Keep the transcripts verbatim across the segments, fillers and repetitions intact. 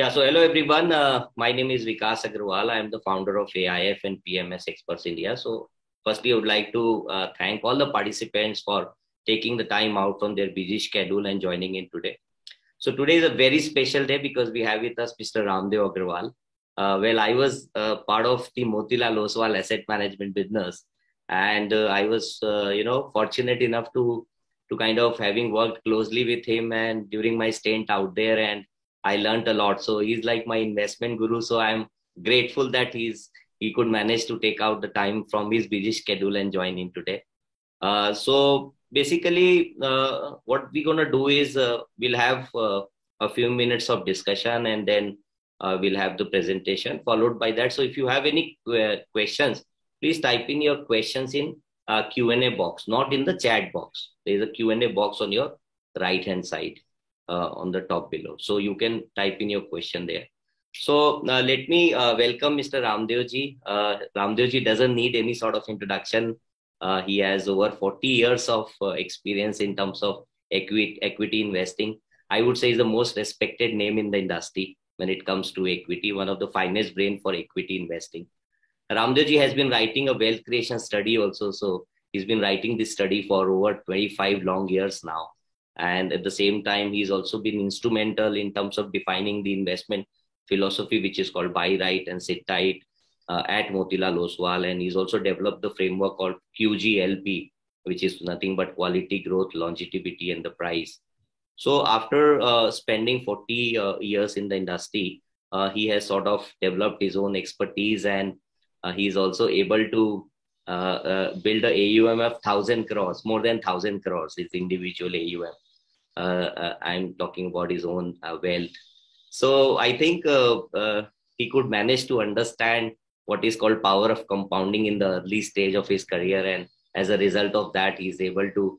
Yeah, so hello everyone. Uh, my name is Vikas Agrawal. I am the founder of A I F and P M S Experts India. So firstly, I would like to uh, thank all the participants for taking the time out from their busy schedule and joining in today. So today is a very special day because we have with us Mister Raamdeo Agrawal. Uh, well, I was uh, part of the Motilal Oswal asset management business. And uh, I was, uh, you know, fortunate enough to, to kind of having worked closely with him and during my stint out there, and I learned a lot. So he's like my investment guru. So I'm grateful that he's he could manage to take out the time from his busy schedule and join in today. Uh, so basically, uh, what we're going to do is uh, we'll have uh, a few minutes of discussion, and then uh, we'll have the presentation followed by that. So if you have any qu- questions, please type in your questions in uh, Q and A box, not in the chat box. There's a Q and A box on your right hand side. Uh, on the top below. So you can type in your question there. So uh, let me uh, welcome Mister Raamdeo ji. Uh, Raamdeo ji doesn't need any sort of introduction. Uh, he has over forty years of uh, experience in terms of equity, equity investing. I would say is the most respected name in the industry when it comes to equity, one of the finest brain for equity investing. Raamdeo ji has been writing a wealth creation study also. So he's been writing this study for over twenty-five long years now. And at the same time, he's also been instrumental in terms of defining the investment philosophy, which is called buy right and sit tight uh, at Motilal Oswal. And he's also developed the framework called Q G L P, which is nothing but quality, growth, longevity, and the price. So after uh, spending forty uh, years in the industry, uh, he has sort of developed his own expertise, and uh, he's also able to Uh, uh, build a A U M of one thousand crores, more than one thousand crores, his individual A U M. Uh, uh, I'm talking about his own uh, wealth. So I think uh, uh, he could manage to understand what is called power of compounding in the early stage of his career. And as a result of that, he's able to,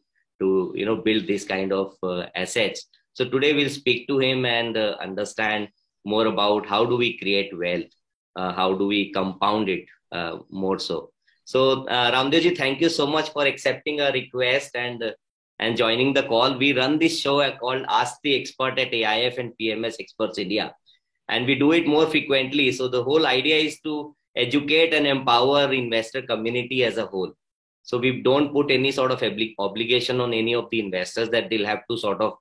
to you know, build this kind of uh, assets. So today we'll speak to him and uh, understand more about how do we create wealth? Uh, how do we compound it uh, more so? So, uh, Raamdeo ji, thank you so much for accepting our request and uh, and joining the call. We run this show called Ask the Expert at A I F and P M S Experts India. And we do it more frequently. So, the whole idea is to educate and empower investor community as a whole. So, we don't put any sort of oblig- obligation on any of the investors that they'll have to sort of,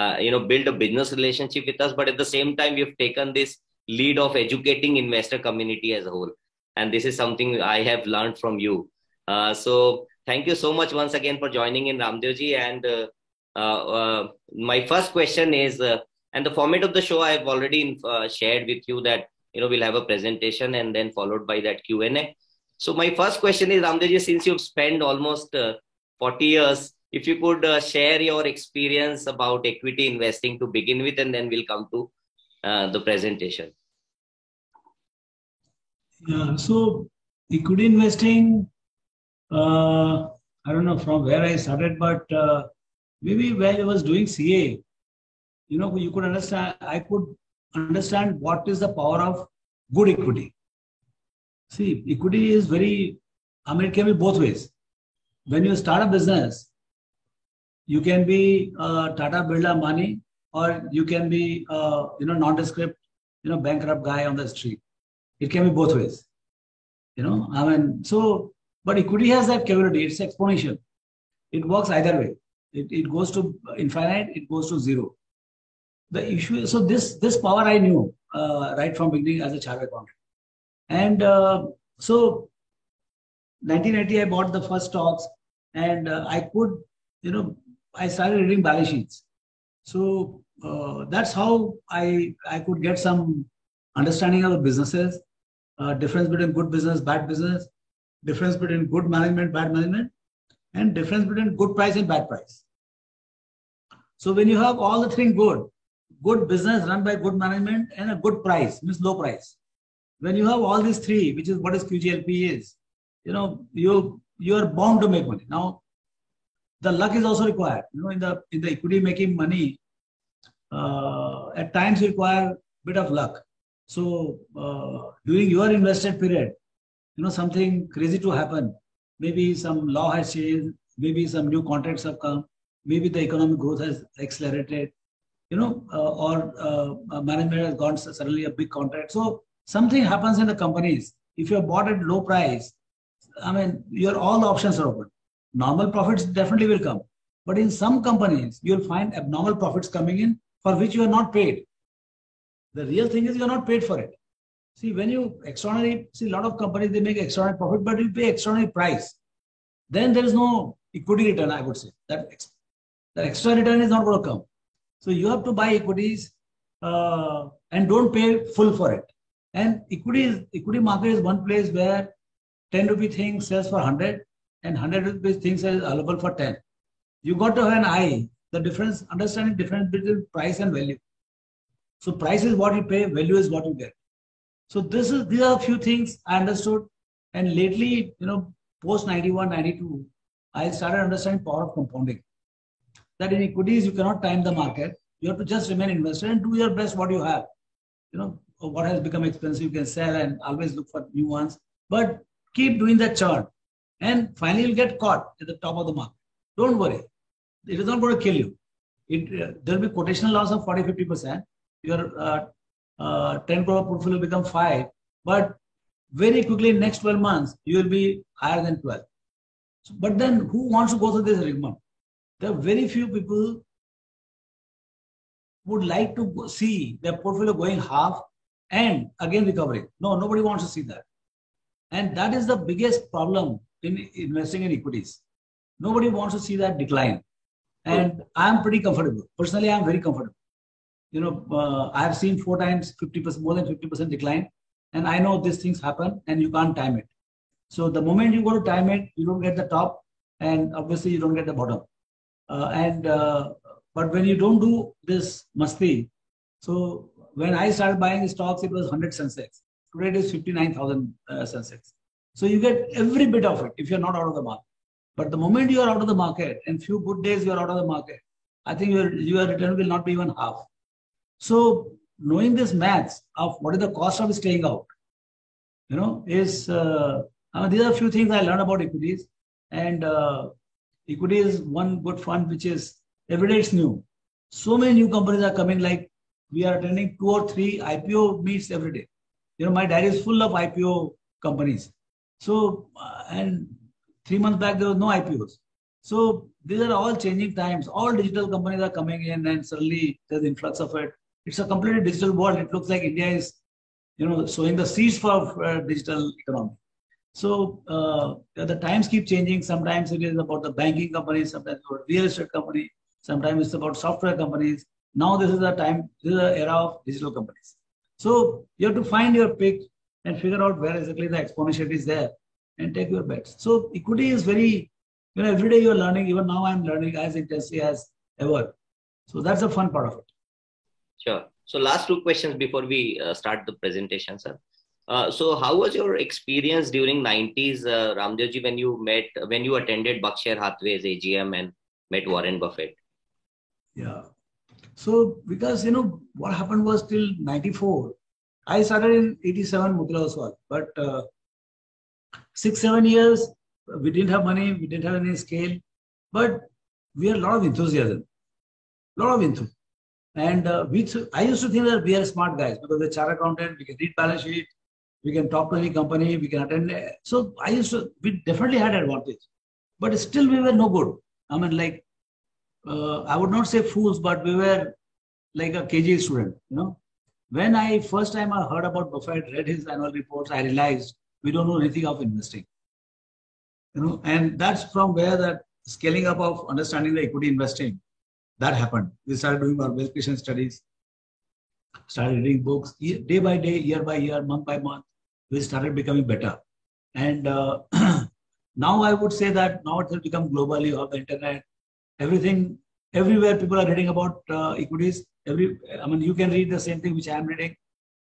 uh, you know, build a business relationship with us. But at the same time, we've taken this lead of educating investor community as a whole. And this is something I have learned from you. Uh, so thank you so much once again for joining in, Raamdeo ji. And uh, uh, uh, my first question is, uh, and the format of the show I have already uh, shared with you that, you know, we'll have a presentation and then followed by that Q and A. So my first question is, Raamdeo ji, since you've spent almost uh, forty years, if you could uh, share your experience about equity investing to begin with, and then we'll come to uh, the presentation. Yeah, so equity investing, uh, I don't know from where I started, but uh, maybe when I was doing C A, you know, you could understand, I could understand what is the power of good equity. See, equity is very, I mean, it can be both ways. When you start a business, you can be uh, Tata Birla Mani, or you can be, uh, you know, nondescript, you know, bankrupt guy on the street. It can be both ways, you know, I mean, so, but equity has that capability, it's exponential. It works either way. It, it goes to infinite, it goes to zero. The issue, so this, this power I knew uh, right from beginning as a chartered accountant. And uh, so nineteen ninety, I bought the first stocks, and uh, I could, you know, I started reading balance sheets. So uh, that's how I, I could get some understanding of the businesses. Uh, difference between good business, bad business, difference between good management, bad management, and difference between good price and bad price. So when you have all the three good, good business run by good management and a good price, means low price. When you have all these three, which is what is Q G L P is, you know, you you are bound to make money. Now, the luck is also required. You know, in the in the equity making money, uh, at times you require a bit of luck. So uh, during your invested period, you know, something crazy to happen. Maybe some law has changed. Maybe some new contracts have come. Maybe the economic growth has accelerated. you know, uh, or uh, management has gone suddenly a big contract. So something happens in the companies. If you're bought at low price, I mean, your all the options are open. Normal profits definitely will come. But in some companies, you'll find abnormal profits coming in for which you are not paid. The real thing is you are not paid for it. See, when you extraordinary, see, a lot of companies, they make extraordinary profit, but you pay extraordinary price. Then there is no equity return, I would say. That, that extra return is not going to come. So you have to buy equities uh, and don't pay full for it. And equity is, equity market is one place where ten rupee thing sells for one hundred and one hundred rupee thing sells available for ten. You got to have an eye, the difference, understanding difference between price and value. So price is what you pay, value is what you get. So this is, these are a few things I understood. And lately, you know, post ninety-one, ninety-two, I started understanding power of compounding. That in equities, you cannot time the market. You have to just remain invested and do your best what you have. You know, what has become expensive, you can sell and always look for new ones. But keep doing that churn. And finally, you'll get caught at the top of the market. Don't worry. It is not going to kill you. It, uh, there will be quotational loss of forty to fifty percent. Your uh, uh, ten crore portfolio will become five. But very quickly, in next twelve months, you will be higher than twelve. So, but then, who wants to go through this rigmarole? There are very few people who would like to go see their portfolio going half and again recovering. No, nobody wants to see that. And that is the biggest problem in investing in equities. Nobody wants to see that decline. And I'm pretty comfortable. Personally, I'm very comfortable. You know, uh, I've seen four times fifty percent, more than fifty percent decline. And I know these things happen and you can't time it. So the moment you go to time it, you don't get the top and obviously you don't get the bottom. Uh, and uh, But when you don't do this masti, so when I started buying stocks, it was one hundred Sensex. Today it is fifty-nine thousand uh, Sensex. So you get every bit of it if you're not out of the market. But the moment you are out of the market and few good days you are out of the market, I think your, your return will not be even half. So knowing this maths of what is the cost of staying out, you know, is... Uh, I mean, these are a few things I learned about equities, and uh, equity is one good fund which is every day it's new. So many new companies are coming. Like we are attending two or three I P O meets every day. You know, my diary is full of I P O companies. So uh, and three months back there was no I P Os. So these are all changing times. All digital companies are coming in, and suddenly there's the influx of it. It's a completely digital world. It looks like India is, you know, sowing the seeds for uh, digital economy. So uh, the times keep changing. Sometimes it is about the banking companies, sometimes about real estate company, sometimes it's about software companies. Now this is the time, this is the era of digital companies. So you have to find your pick and figure out where exactly the exponential is there and take your bets. So equity is very, you know, every day you're learning. Even now I'm learning as intensely as ever. So that's the fun part of it. Sure. So last two questions before we uh, start the presentation, sir. Uh, so, how was your experience during nineties, uh, Raamdeo ji, when you met, when you attended Berkshire Hathaway's A G M and met Warren Buffett? Yeah. So, because, you know, what happened was till ninety-four, I started in eighty-seven, Mudra Oswal. But uh, six, seven years, we didn't have money, we didn't have any scale. But we had a lot of enthusiasm, a lot of enthusiasm. And uh, we th- I used to think that we are smart guys because we're chartered accountant, we can read balance sheet. We can talk to any company, we can attend. So I used to, we definitely had advantage, but still we were no good. I mean, like, uh, I would not say fools, but we were like a K G student, you know. When I, first time I heard about Buffett, read his annual reports, I realized we don't know anything of investing, you know, and that's from where that scaling up of understanding the equity investing, that happened. We started doing our wealth creation studies, started reading books, day by day, year by year, month by month. We started becoming better. And uh, now I would say that now it has become globally on the internet. Everything, everywhere people are reading about uh, equities. Every, I mean, you can read the same thing which I am reading.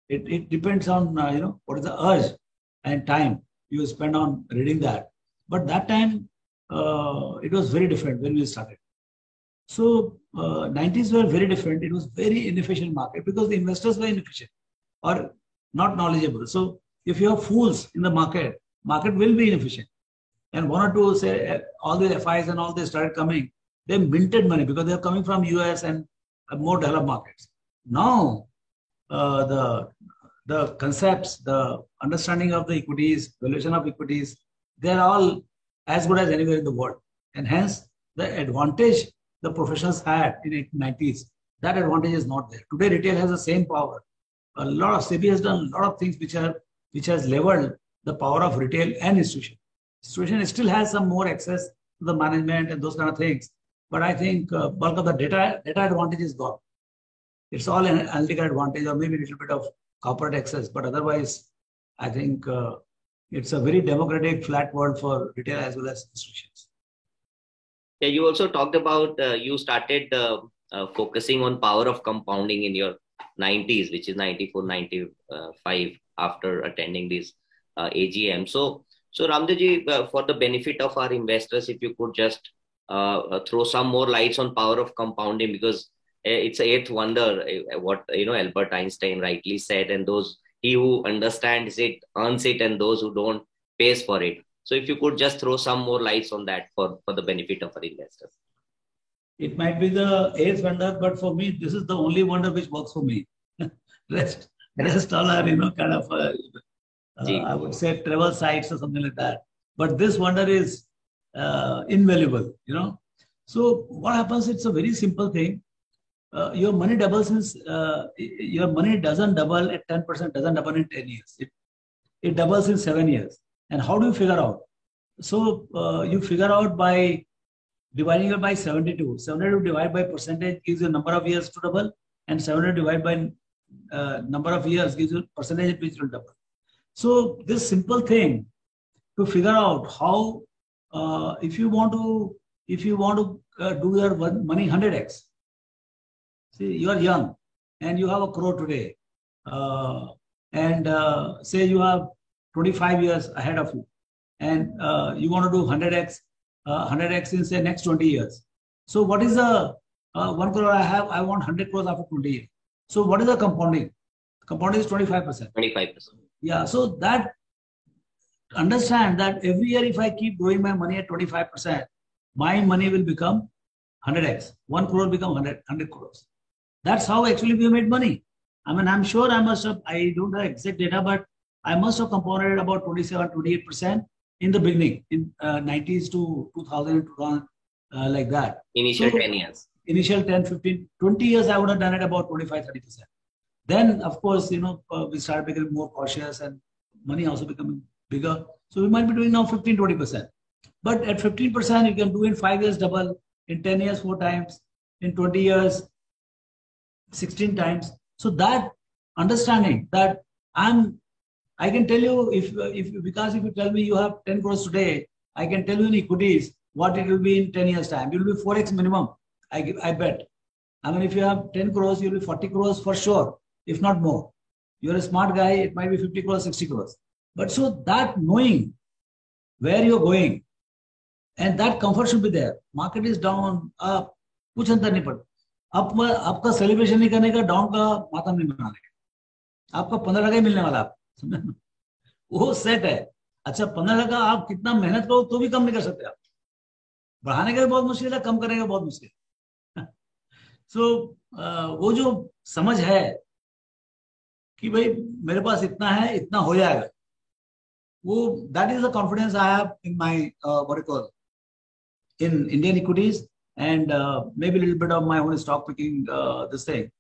It, it depends on, uh, you know, what is the urge and time you spend on reading that. But that time, uh, it was very different when we started. So, uh, nineties were very different. It was very inefficient market because the investors were inefficient or not knowledgeable. So, if you have fools in the market, market will be inefficient. And one or two, say, all the F Is and all, they started coming. They minted money because they are coming from U S and more developed markets. Now, uh, the the concepts, the understanding of the equities, valuation of equities, they are all as good as anywhere in the world. And hence, the advantage the professionals had in the nineteen nineties, that advantage is not there. Today, retail has the same power. A lot of SEBI has done a lot of things which are which has leveled the power of retail and institution. Institution still has some more access to the management and those kind of things. But I think uh, bulk of the data data advantage is gone. It's all an analytical advantage or maybe a little bit of corporate access. But otherwise, I think uh, it's a very democratic, flat world for retail as well as institutions. Yeah, you also talked about uh, you started uh, uh, focusing on power of compounding in your nineties, which is ninety-four, ninety-five, after attending this uh, A G M. So, so Raamdeo ji, uh, for the benefit of our investors, if you could just uh, throw some more lights on power of compounding, because it's an eighth wonder, what, you know, Albert Einstein rightly said, and those, he who understands it, earns it, and those who don't pays for it. So if you could just throw some more lights on that for, for the benefit of our investors. It might be the eighth wonder, but for me, this is the only wonder which works for me. rest, rest all are, you know, kind of, uh, uh, I would say travel sites or something like that. But this wonder is uh, invaluable, you know. So what happens, it's a very simple thing. Uh, your money doubles is, uh, your money doesn't double at ten percent, doesn't double in ten years. It, it doubles in seven years. And how do you figure out? So uh, you figure out by dividing it by seventy-two. seventy-two divided by percentage gives you number of years to double, and seventy-two divided by uh, number of years gives you percentage at which will double. So this simple thing to figure out how, uh, if you want to, if you want to uh, do your money one hundred x. See, you are young and you have a crore today, uh, and uh, say you have twenty-five years ahead of you, and uh, you want to do one hundred x, uh, one hundred x in say next twenty years. So what is the uh, one crore I have? I want one hundred crores after twenty years. So what is the compounding? Compounding is twenty-five percent. twenty-five percent. Yeah. So that, understand that every year if I keep growing my money at twenty-five percent, my money will become one hundred x. One crore become one hundred crores. That's how actually we made money. I mean, I'm sure I must have, I don't have exact data, but I must have compounded about twenty-seven, twenty-eight percent in the beginning, in uh, nineties to two thousand, two thousand uh, like that. Initial so, ten years. Initial ten, fifteen, twenty years, I would have done it about twenty-five, thirty percent. Then, of course, you know, uh, we started becoming more cautious and money also becoming bigger. So we might be doing now fifteen, twenty percent. But at fifteen percent, you can do in five years double, in ten years four times, in twenty years, sixteen times. So that understanding that I'm, I can tell you if, if because if you tell me you have ten crores today, I can tell you in equities what it will be in ten years time. It will be four x minimum. I, I bet. I mean, if you have ten crores, you'll be forty crores for sure. If not more, you're a smart guy. It might be fifty crores, sixty crores. But so that knowing where you're going and that comfort should be there. Market is down, up, kuch antar nahi padta. आप आपका celebration नहीं करने का, down का मातम नहीं बनाने का, आपका पंद्रह लगा ही मिलने वाला, आप वो सेट है. अच्छा, पंद्रह लगा आप कितना मेहनत करो तो भी कम नहीं कर सकते. आप बढ़ाने का भी बहुत मुश्किल है, कम करने का बहुत मुश्किल. सो so, वो जो समझ है कि भाई मेरे पास इतना है, इतना हो जाएगा, वो that is the confidence I have in my what call in Indian equities. And uh, maybe a little bit of my own stock picking, uh, this thing,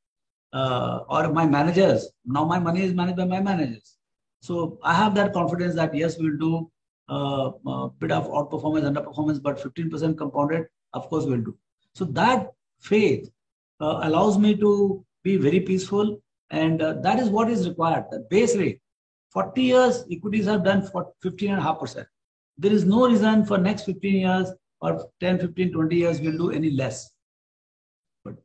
uh, or my managers. Now my money is managed by my managers. So I have that confidence that yes, we'll do uh, a bit of outperformance, underperformance, but fifteen percent compounded, of course we'll do. So that faith uh, allows me to be very peaceful. And uh, that is what is required. The base rate, forty years, equities have done for fifteen and a half percent. There is no reason for next fifteen years or ten, fifteen, twenty years will do any less. But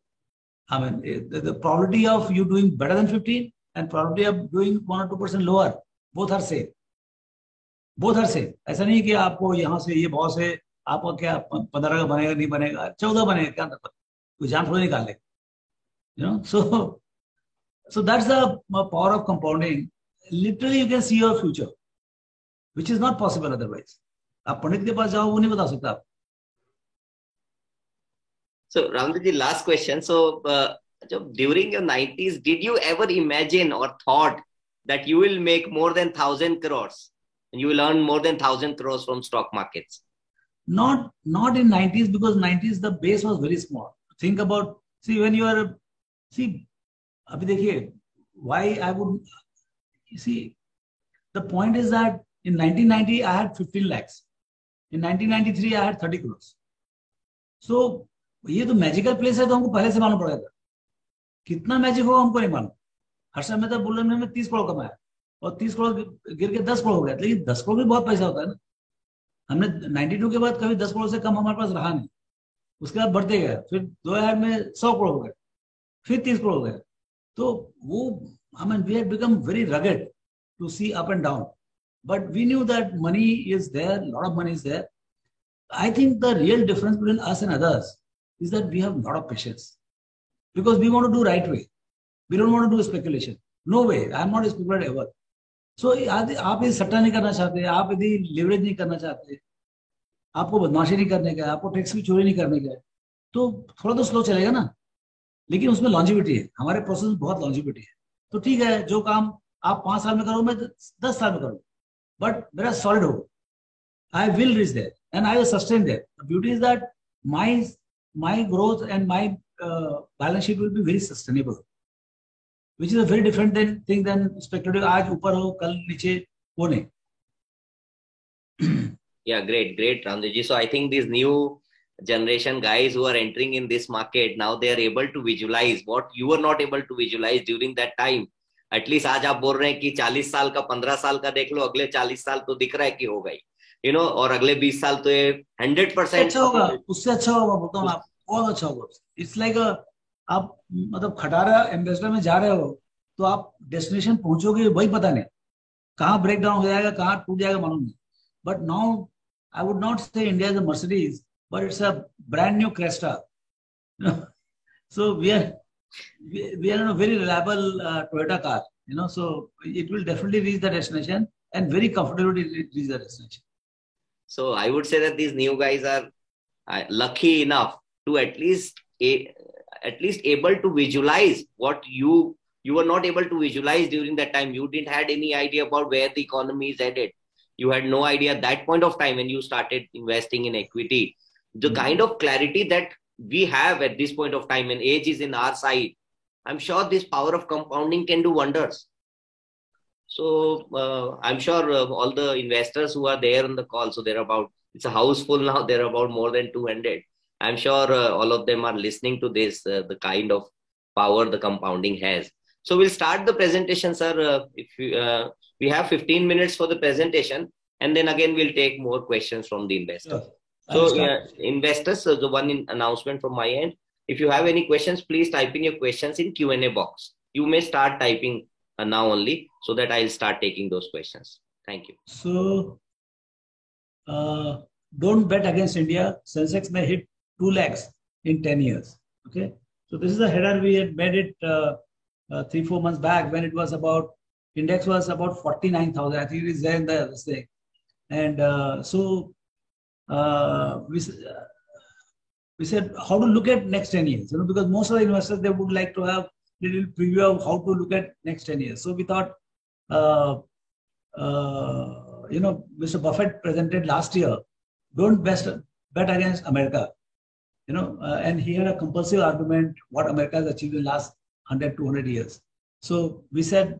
I mean, the, the probability of you doing better than fifteen and probability of doing one or two percent lower, both are same. Both are same. ऐसा नहीं कि आपको यहाँ से ये बहुत से आपका क्या पंद्रह का बनेगा नहीं बनेगा चौदह बनेगा क्या तक कोई जान थोड़ी निकाल लेगा. You know, so so that's the power of compounding. Literally, you can see your future, which is not possible otherwise. आप पंडित के पास जाओ वो नहीं बता सकता आप. So Raamdeo ji, last question. So uh, during your nineties, did you ever imagine or thought that you will make more than one thousand crores and you will earn more than one thousand crores from stock markets? Not not in nineties, because nineties the base was very small. Think about, see when you are, see, abhi dekhiye, why I would, you see, the point is that in nineteen ninety I had fifteen lakhs. In nineteen ninety-three I had thirty crores. So, ये तो magical place है तो हमको पहले से मालूम पड़ गया था. कितना magic होगा हमको नहीं मालूम. हर्षा मेहता बोल रहे हैं तीस करोड़ कमाया और तीस करोड़ गिर के दस करोड़ हो गया, लेकिन दस करोड़ भी बहुत पैसा होता है ना. हमने बानवे के बाद कभी दस करोड़ से कम हमारे पास रहा नहीं. उसके बाद बढ़ते गया, फिर दो हज़ार में सौ करोड़ हो गए, फिर तीस करोड़ हो गए. तो वो I mean we had become very rugged to see up and down, but we knew that money is there, lot of money is there. I think the real difference between us and others is that we have a lot of patience, because we want to do right way. We don't want to do speculation. No way. I am not a speculator ever. So, आप ये सट्टा नहीं करना चाहते, आप यदि leverage नहीं करना चाहते, आपको बदमाशी नहीं करने का, आपको टैक्स भी चोरी नहीं करने का, तो थोड़ा तो स्लो चलेगा ना. लेकिन उसमें longevity है. हमारे प्रोसेस में बहुत longevity है. तो ठीक है, जो काम आप पांच साल में करो, मैं दस साल में करूँ, but मेरा solid हो. I will reach there and I will sustain there. The beauty is that my my growth and my uh, balance sheet will be very sustainable, which is a very different than, thing than speculative. Aaj upar ho, kal niche ho nahi. Yeah, great, great, Raamdeo ji. So I think these new generation guys who are entering in this market, now they are able to visualize what you were not able to visualize during that time. At least aaj aap bol rahe hain ki forty saal ka, fifteen saal ka dekh lo, agle forty saal to dikh raha hai ki ho gayi. You know, और अगले बीस साल तो ये hundred percent अच्छा होगा, उससे अच्छा होगा, बोलता हूँ आप, बहुत अच्छा होगा. It's like a, आप मतलब खटारा एम्बेसडर में जा रहे हो तो आप डेस्टिनेशन पहुंचोगे वही पता नहीं, कहाँ ब्रेकडाउन हो जाएगा, कहाँ टूट जाएगा मालूम नहीं. But now I would not say India is a Mercedes, but it's a brand new Cresta. So we are we are in a very reliable Toyota car, you know, so it will definitely reach the destination and very comfortably reach the destination. So I would say that these new guys are uh, lucky enough to at least a, at least able to visualize what you you were not able to visualize during that time. You didn't had any idea about where the economy is headed. You had no idea at that point of time when you started investing in equity. The mm-hmm. kind of clarity that we have at this point of time and age is in our side. I'm sure this power of compounding can do wonders. So, uh, I'm sure uh, all the investors who are there on the call, so they're about, it's a house full now, they're about more than two hundred. I'm sure uh, all of them are listening to this, uh, the kind of power the compounding has. So, we'll start the presentation, sir. Uh, if you, uh, we have fifteen minutes for the presentation, and then again, we'll take more questions from the investors. Sure. So, uh, investors, so the one in announcement from my end, if you have any questions, please type in your questions in Q and A box. You may start typing Uh, now only, so that I'll start taking those questions. Thank you. So, uh, don't bet against India. Sensex may hit two lakhs in ten years. Okay. So, this is a header. We had made it uh, uh, three, four months back when it was about, index was about forty-nine thousand. I think it is there in the thing. And uh, so, uh, we, uh, we said how to look at next ten years, you know, because most of the investors, they would like to have little preview of how to look at next ten years. So we thought, uh, uh, you know, Mister Buffett presented last year, don't best, bet against America, you know, uh, and he had a compulsive argument what America has achieved in the last one hundred, two hundred years. So we said,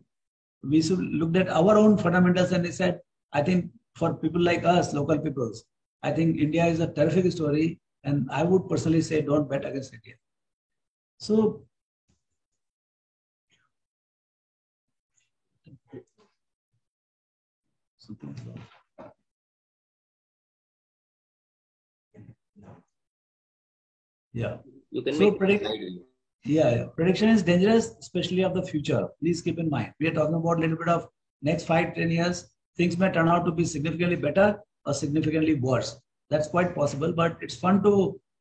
we should look at our own fundamentals, and he said, I think for people like us, local peoples, I think India is a terrific story, and I would personally say, don't bet against India. So, yeah, you can so make predict- yeah, yeah, prediction is dangerous, especially of the future. Please keep in mind, we are talking about a little bit of next five, ten years. Things may turn out to be significantly better or significantly worse. That's quite possible, but it's fun to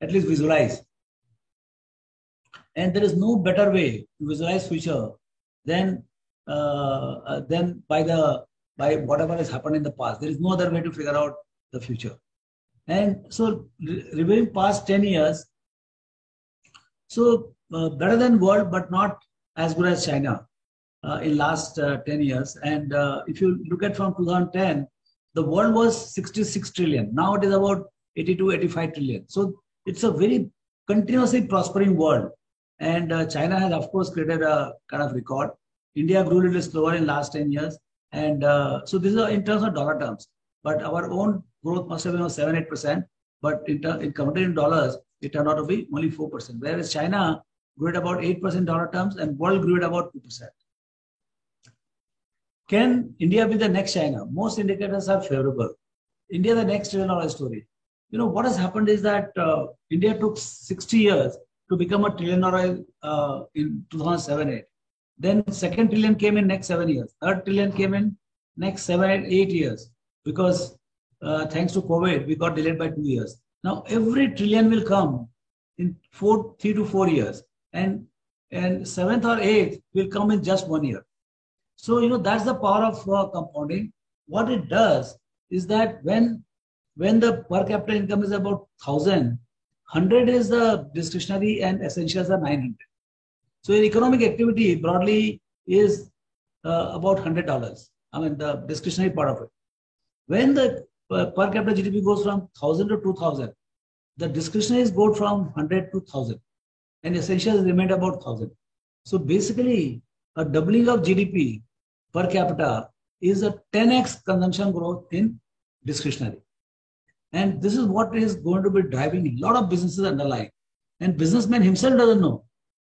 at least visualize. And there is no better way to visualize future than uh, than by the by whatever has happened in the past. There is no other way to figure out the future. And so, re- reviewing past ten years, so uh, better than world, but not as good as China uh, in last uh, ten years. And uh, if you look at from two thousand ten, the world was sixty-six trillion. Now it is about eighty-two, eighty-five trillion. So it's a very continuously prospering world. And uh, China has, of course, created a kind of record. India grew a little slower in last ten years. And uh, so this is in terms of dollar terms. But our own growth must have been seven to eight percent. But in, in converted in dollars, it turned out to be only four percent. Whereas China grew at about eight percent dollar terms and world grew at about two percent. Can India be the next China? Most indicators are favorable. India, the next trillion dollar story. You know, what has happened is that uh, India took sixty years to become a trillion dollar uh, in two thousand seven, eight. Then second trillion came in next seven years. Third trillion came in next seven, eight years. Because uh, thanks to COVID, we got delayed by two years. Now every trillion will come in four, three to four years. And, and seventh or eighth will come in just one year. So, you know, that's the power of uh, compounding. What it does is that when, when the per capita income is about one thousand, one hundred is the discretionary and essentials are nine hundred. So in economic activity broadly is uh, about one hundred dollars. I mean, the discretionary part of it. When the per, per capita G D P goes from one thousand to two thousand, the discretionaries go from one hundred to one thousand and essentials remain about one thousand. So basically, a doubling of G D P per capita is a ten X consumption growth in discretionary. And this is what is going to be driving a lot of businesses underlying. And businessman himself doesn't know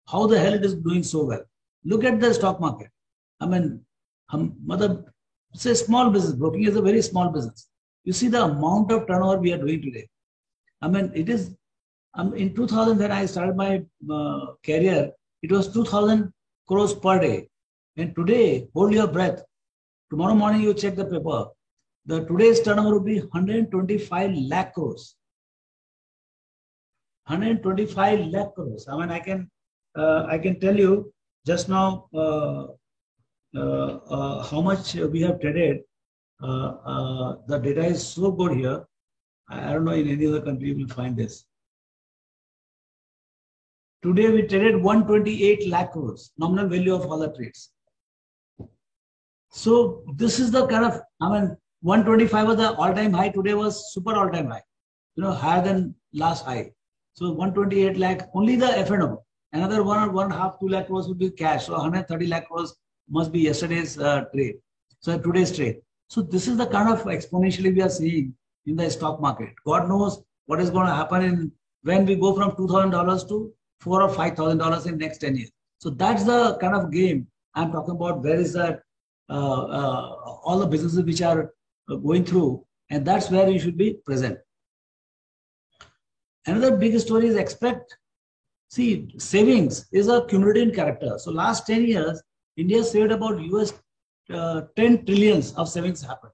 how the hell it is doing so well. Look at the stock market. I mean, um, mother, it's a small business. Broking is a very small business. You see the amount of turnover we are doing today. I mean, it is, um, in two thousand when I started my uh, career, it was two thousand crores per day. And today, hold your breath. Tomorrow morning, you check the paper. The today's turnover will be one hundred twenty-five lakh crores. one hundred twenty-five lakh crores. I mean, I can, uh, I can tell you just now uh, uh, uh, how much we have traded. Uh, uh, the data is so good here. I, I don't know in any other country you will find this. Today we traded one hundred twenty-eight lakh crores, nominal value of all the trades. So this is the kind of, I mean, one hundred twenty-five was the all-time high. Today was super all-time high, you know, higher than last high. So one hundred twenty-eight lakh, only the F and O. Another one or one and a half, two lakh crores would be cash. So one hundred thirty lakh crores must be yesterday's uh, trade. So today's trade. So this is the kind of exponentially we are seeing in the stock market. God knows what is going to happen in when we go from two thousand dollars to four or five thousand dollars in next ten years. So that's the kind of game I'm talking about. Where is that? Uh, uh, all the businesses which are going through, and that's where you should be present. Another big story is expect. See, savings is a cumulative in character. So last ten years, India saved about U S uh, ten trillions of savings happened,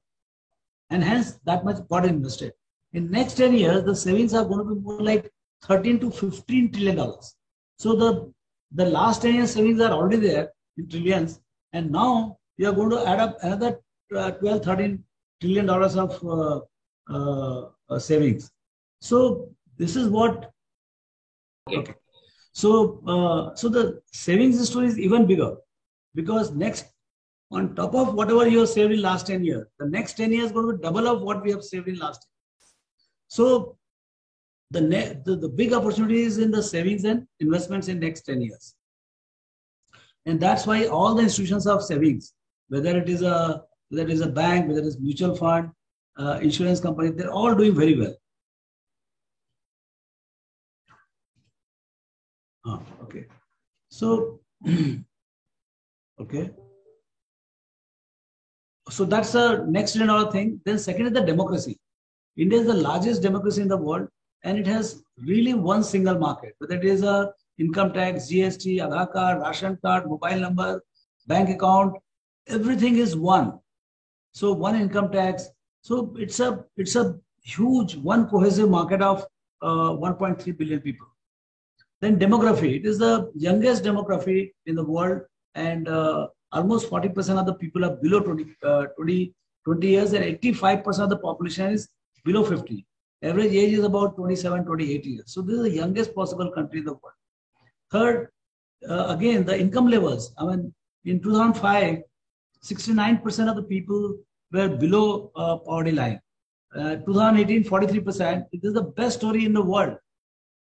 and hence that much got invested. In next ten years, the savings are going to be more like thirteen to fifteen trillion dollars. So the the last ten years savings are already there in trillions, and now you are going to add up another twelve, thirteen trillion dollars of uh, uh, uh, savings. So this is what. Okay. So uh, so the savings story is even bigger, because next, on top of whatever you have saved in last ten years, the next ten years is going to be double of what we have saved in last ten years. So the, net, the the big opportunity is in the savings and investments in next ten years. And that's why all the institutions of savings, whether it is a whether it is a bank, whether it is mutual fund, uh, insurance company, they're all doing very well. Oh, okay. So, okay. So that's the next trillion dollar thing. Then second is the democracy. India is the largest democracy in the world, and it has really one single market. Whether it is a income tax, G S T, Aadhaar card, ration card, mobile number, bank account, everything is one. So one income tax. So it's a it's a huge one cohesive market of uh, one point three billion people. Then demography. It is the youngest demography in the world, and uh, almost forty percent of the people are below twenty years, and eighty-five percent of the population is below fifty. Average age is about twenty-seven, twenty-eight years. So this is the youngest possible country in the world. Third, uh, again, the income levels. I mean, in two thousand five, sixty-nine percent of the people were below uh, poverty line. Uh, two thousand eighteen, forty-three percent. It is the best story in the world.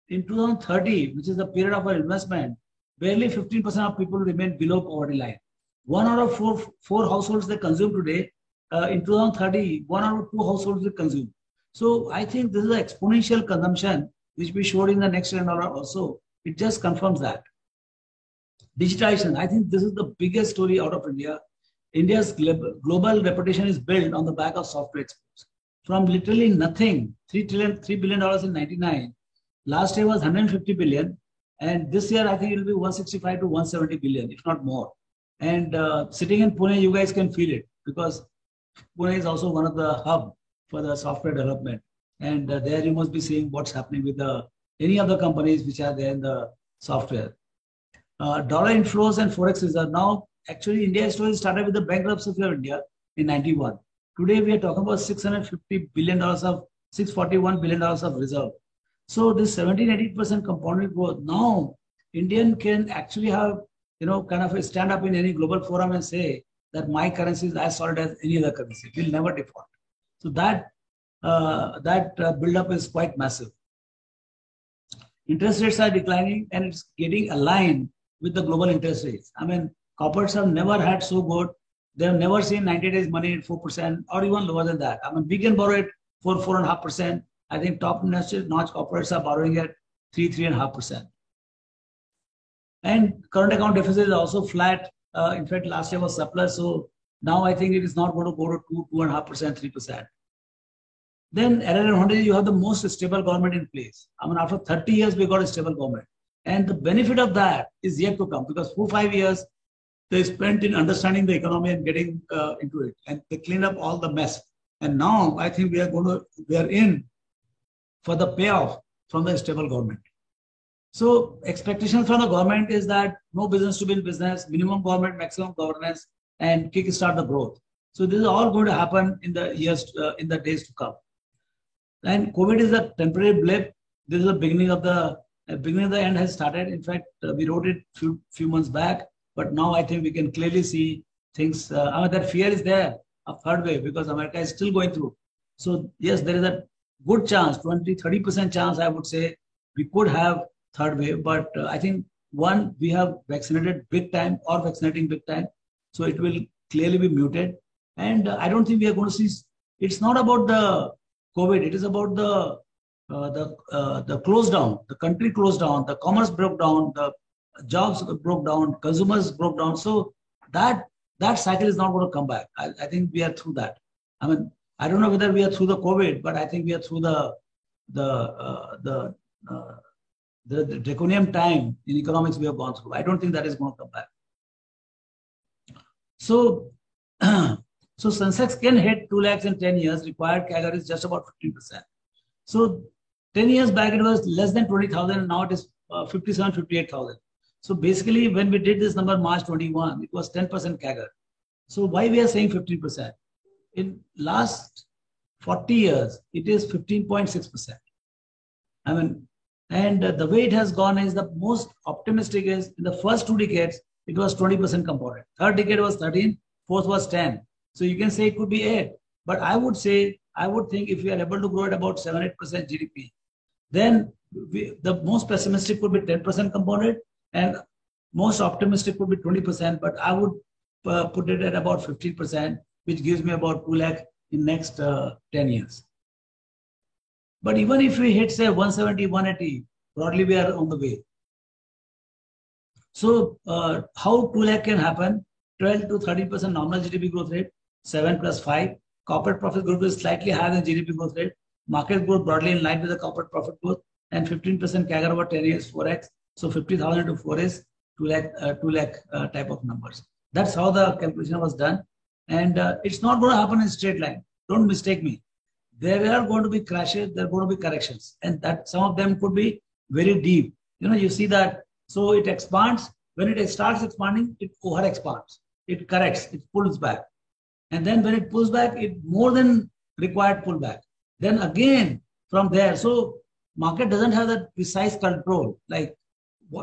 In two thousand thirty, which is the period of our investment, barely fifteen percent of people remain below poverty line. One out of four, four households that consume today, uh, in two thousand thirty, one out of two households will consume. So I think this is an exponential consumption, which we showed in the next ten hour or so. It just confirms that. Digitization. I think this is the biggest story out of India. India's global reputation is built on the back of software exports. From literally nothing, three trillion, three billion dollars in ninety-nine, last year was one hundred fifty billion, and this year I think it will be one sixty-five to one seventy billion, if not more. And uh, sitting in Pune, you guys can feel it, because Pune is also one of the hub for the software development. And uh, there you must be seeing what's happening with the, any of the companies which are there in the software. Uh, dollar inflows and forex reserve. Now, actually, India's story started with the bankruptcy of India in ninety-one. Today, we are talking about six hundred fifty billion dollars of six hundred forty-one billion dollars of reserve. So this seventeen, eighteen percent compounded growth. Now, Indian can actually have, you know, kind of a stand up in any global forum and say that my currency is as solid as any other currency. It will never default. So that uh, that uh, build-up is quite massive. Interest rates are declining, and it's getting aligned with the global interest rates. I mean, corporates have never had so good. They have never seen ninety days money at four percent or even lower than that. I mean, we can borrow it for four point five percent. I think top notch corporates are borrowing at three, three point five percent. And current account deficit is also flat. Uh, in fact, last year was surplus. So now I think it is not going to go to two, two point five percent, three percent. Then, at one hundred, you have the most stable government in place. I mean, after thirty years, we got a stable government. And the benefit of that is yet to come, because four, five years, they spent in understanding the economy and getting uh, into it. And they cleaned up all the mess. And now, I think we are going to, we are in for the payoff from the stable government. So, expectation from the government is that no business to be in business, minimum government, maximum governance, and kickstart the growth. So this is all going to happen in the years, uh, in the days to come. And COVID is a temporary blip. This is the beginning of the uh, beginning of the end has started. In fact, uh, we wrote it few few months back, but now I think we can clearly see things. Uh, I mean, that fear is there of third wave, because America is still going through. So yes, there is a good chance, twenty, thirty percent chance, I would say, we could have third wave. But uh, I think one, we have vaccinated big time or vaccinating big time, so it will clearly be muted. And uh, I don't think we are going to see. It's not about the COVID. It is about the uh, the uh, the close down. The country closed down. The commerce broke down. The jobs broke down. Consumers broke down. So that that cycle is not going to come back. I, I think we are through that. I mean, I don't know whether we are through the COVID, but I think we are through the the uh, the, uh, the the draconian time in economics we have gone through. I don't think that is going to come back. So. So Sensex can hit two lakhs in ten years, required C A G R is just about fifteen percent. So ten years back, it was less than twenty thousand, and now it is uh, fifty-seven, fifty-eight thousand. So basically, when we did this number March twenty-first, it was ten percent C A G R. So why we are saying fifteen percent? In last forty years, it is fifteen point six percent. I mean, and uh, the way it has gone is the most optimistic is in the first two decades, it was twenty percent compounded. Third decade was thirteen, fourth was ten. So you can say it could be eight, but I would say, I would think if we are able to grow at about seven, eight percent G D P, then we, the most pessimistic would be ten percent compounded and most optimistic would be twenty percent, but I would uh, put it at about fifteen percent, which gives me about two lakh in next uh, ten years. But even if we hit, say, one seventy, one eighty, broadly we are on the way. So uh, how two lakh can happen? twelve to thirteen percent nominal G D P growth rate. seven plus five. Corporate profit growth is slightly higher than G D P growth rate. Market growth broadly in line with the corporate profit growth. And fifteen percent C A G R over ten years, four x. So fifty thousand to four is two lakh, uh, two lakh uh, type of numbers. That's how the calculation was done. And uh, it's not going to happen in straight line. Don't mistake me. There are going to be crashes. There are going to be corrections. And that some of them could be very deep. You know, you see that. So it expands. When it starts expanding, it over expands. It corrects. It pulls back. And then when it pulls back, it more than required pullback. Then again, from there, so market doesn't have that precise control. Like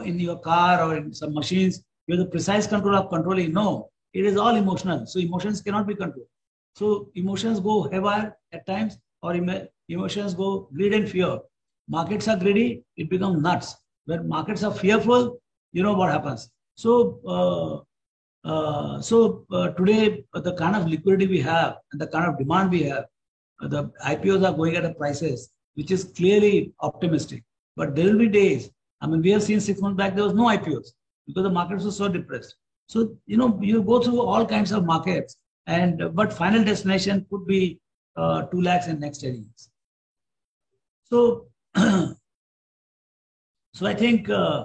in your car or in some machines, you have the precise control of controlling. No, it is all emotional. So emotions cannot be controlled. So emotions go haywire at times, or em emotions go greed and fear. Markets are greedy, it becomes nuts. When markets are fearful, you know what happens. So, uh, uh, so uh, today, uh, the kind of liquidity we have and the kind of demand we have, uh, the I P Os are going at a prices which is clearly optimistic. But there will be days, I mean, we have seen six months back, there was no I P Os because the markets were so depressed. So, you know, you go through all kinds of markets, and uh, but final destination could be uh, two lakhs in next ten years. So, so I think uh,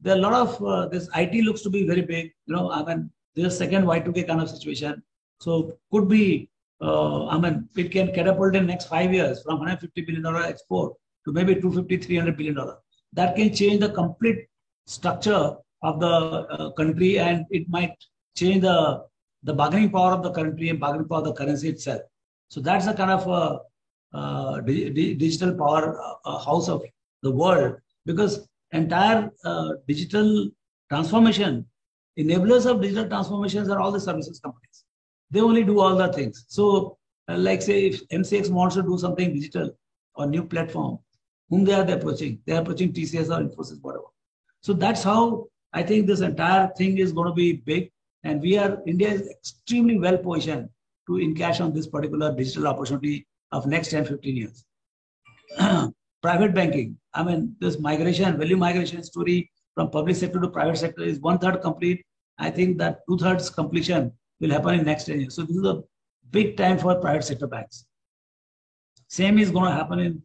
there are a lot of, uh, this I T looks to be very big, you know, I mean, there's a second Y two K kind of situation. So could be, uh, I mean, it can catapult in next five years from one hundred fifty billion dollar export to maybe two hundred fifty, three hundred billion dollar. That can change the complete structure of the uh, country, and it might change the, the bargaining power of the country and bargaining power of the currency itself. So that's the kind of uh, uh, di di digital power uh, house of the world, because entire uh, digital transformation, enablers of digital transformations are all the services companies. They only do all the things. So uh, like say if M C X wants to do something digital or new platform, whom they are they approaching? They are approaching T C S or Infosys, whatever. So that's how I think this entire thing is going to be big. And we are, India is extremely well positioned to encash on this particular digital opportunity of next ten, fifteen years. Private banking, I mean, this migration, value migration story from public sector to private sector is one third complete. I think that two thirds completion will happen in next ten years. So this is a big time for private sector banks. Same is going to happen in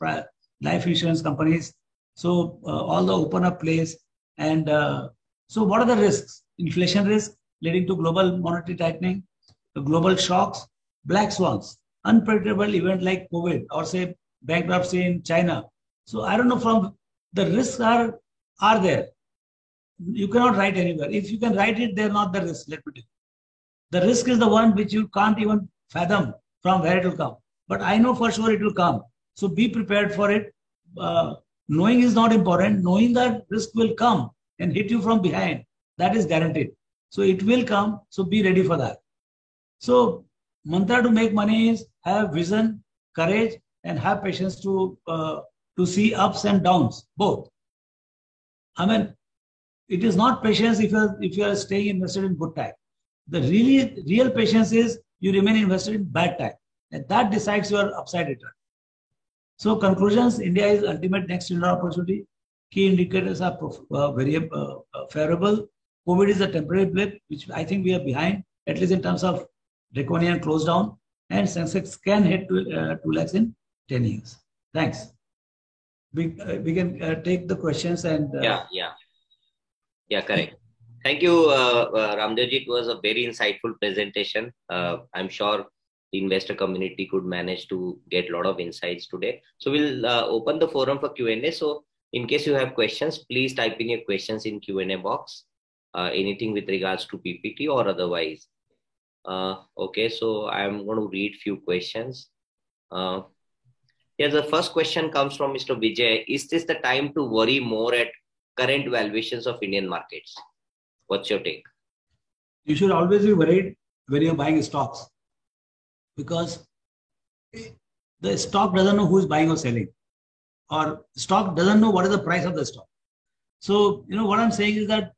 life insurance companies. So uh, all the open up plays. And uh, so what are the risks? Inflation risk leading to global monetary tightening, the global shocks, black swans, unpredictable event like COVID or say bankruptcy in China. So I don't know, from the risks are, are there. You cannot write anywhere. If you can write it, they're not the risk, let me tell you. The risk is the one which you can't even fathom from where it will come. But I know for sure it will come. So be prepared for it. Uh, knowing is not important. Knowing that risk will come and hit you from behind, that is guaranteed. So it will come. So be ready for that. So mantra to make money is have vision, courage, and have patience to uh, to see ups and downs, both. I mean, it is not patience if you are, if you are staying invested in good time. The really real patience is you remain invested in bad time, and that decides your upside return. So conclusions, India is ultimate next trillion opportunity. Key indicators are uh, very uh, favorable. COVID is a temporary blip, which I think we are behind, at least in terms of draconian close down, and Sensex can hit to, uh, two lakhs in ten years. Thanks. We, uh, we can uh, take the questions and... Uh, yeah, yeah. Yeah, correct. Thank you, uh, uh, Raamdeo ji. It was a very insightful presentation. Uh, I'm sure the investor community could manage to get a lot of insights today. So we'll uh, open the forum for Q and A. So in case you have questions, please type in your questions in Q and A box. Uh, anything with regards to P P T or otherwise. Uh, okay, so I'm going to read few questions. Uh, Yes, the first question comes from Mister Vijay. Is this the time to worry more at current valuations of Indian markets? What's your take? You should always be worried when you're buying stocks, because the stock doesn't know who's buying or selling, or stock doesn't know what is the price of the stock. So, you know, what I'm saying is that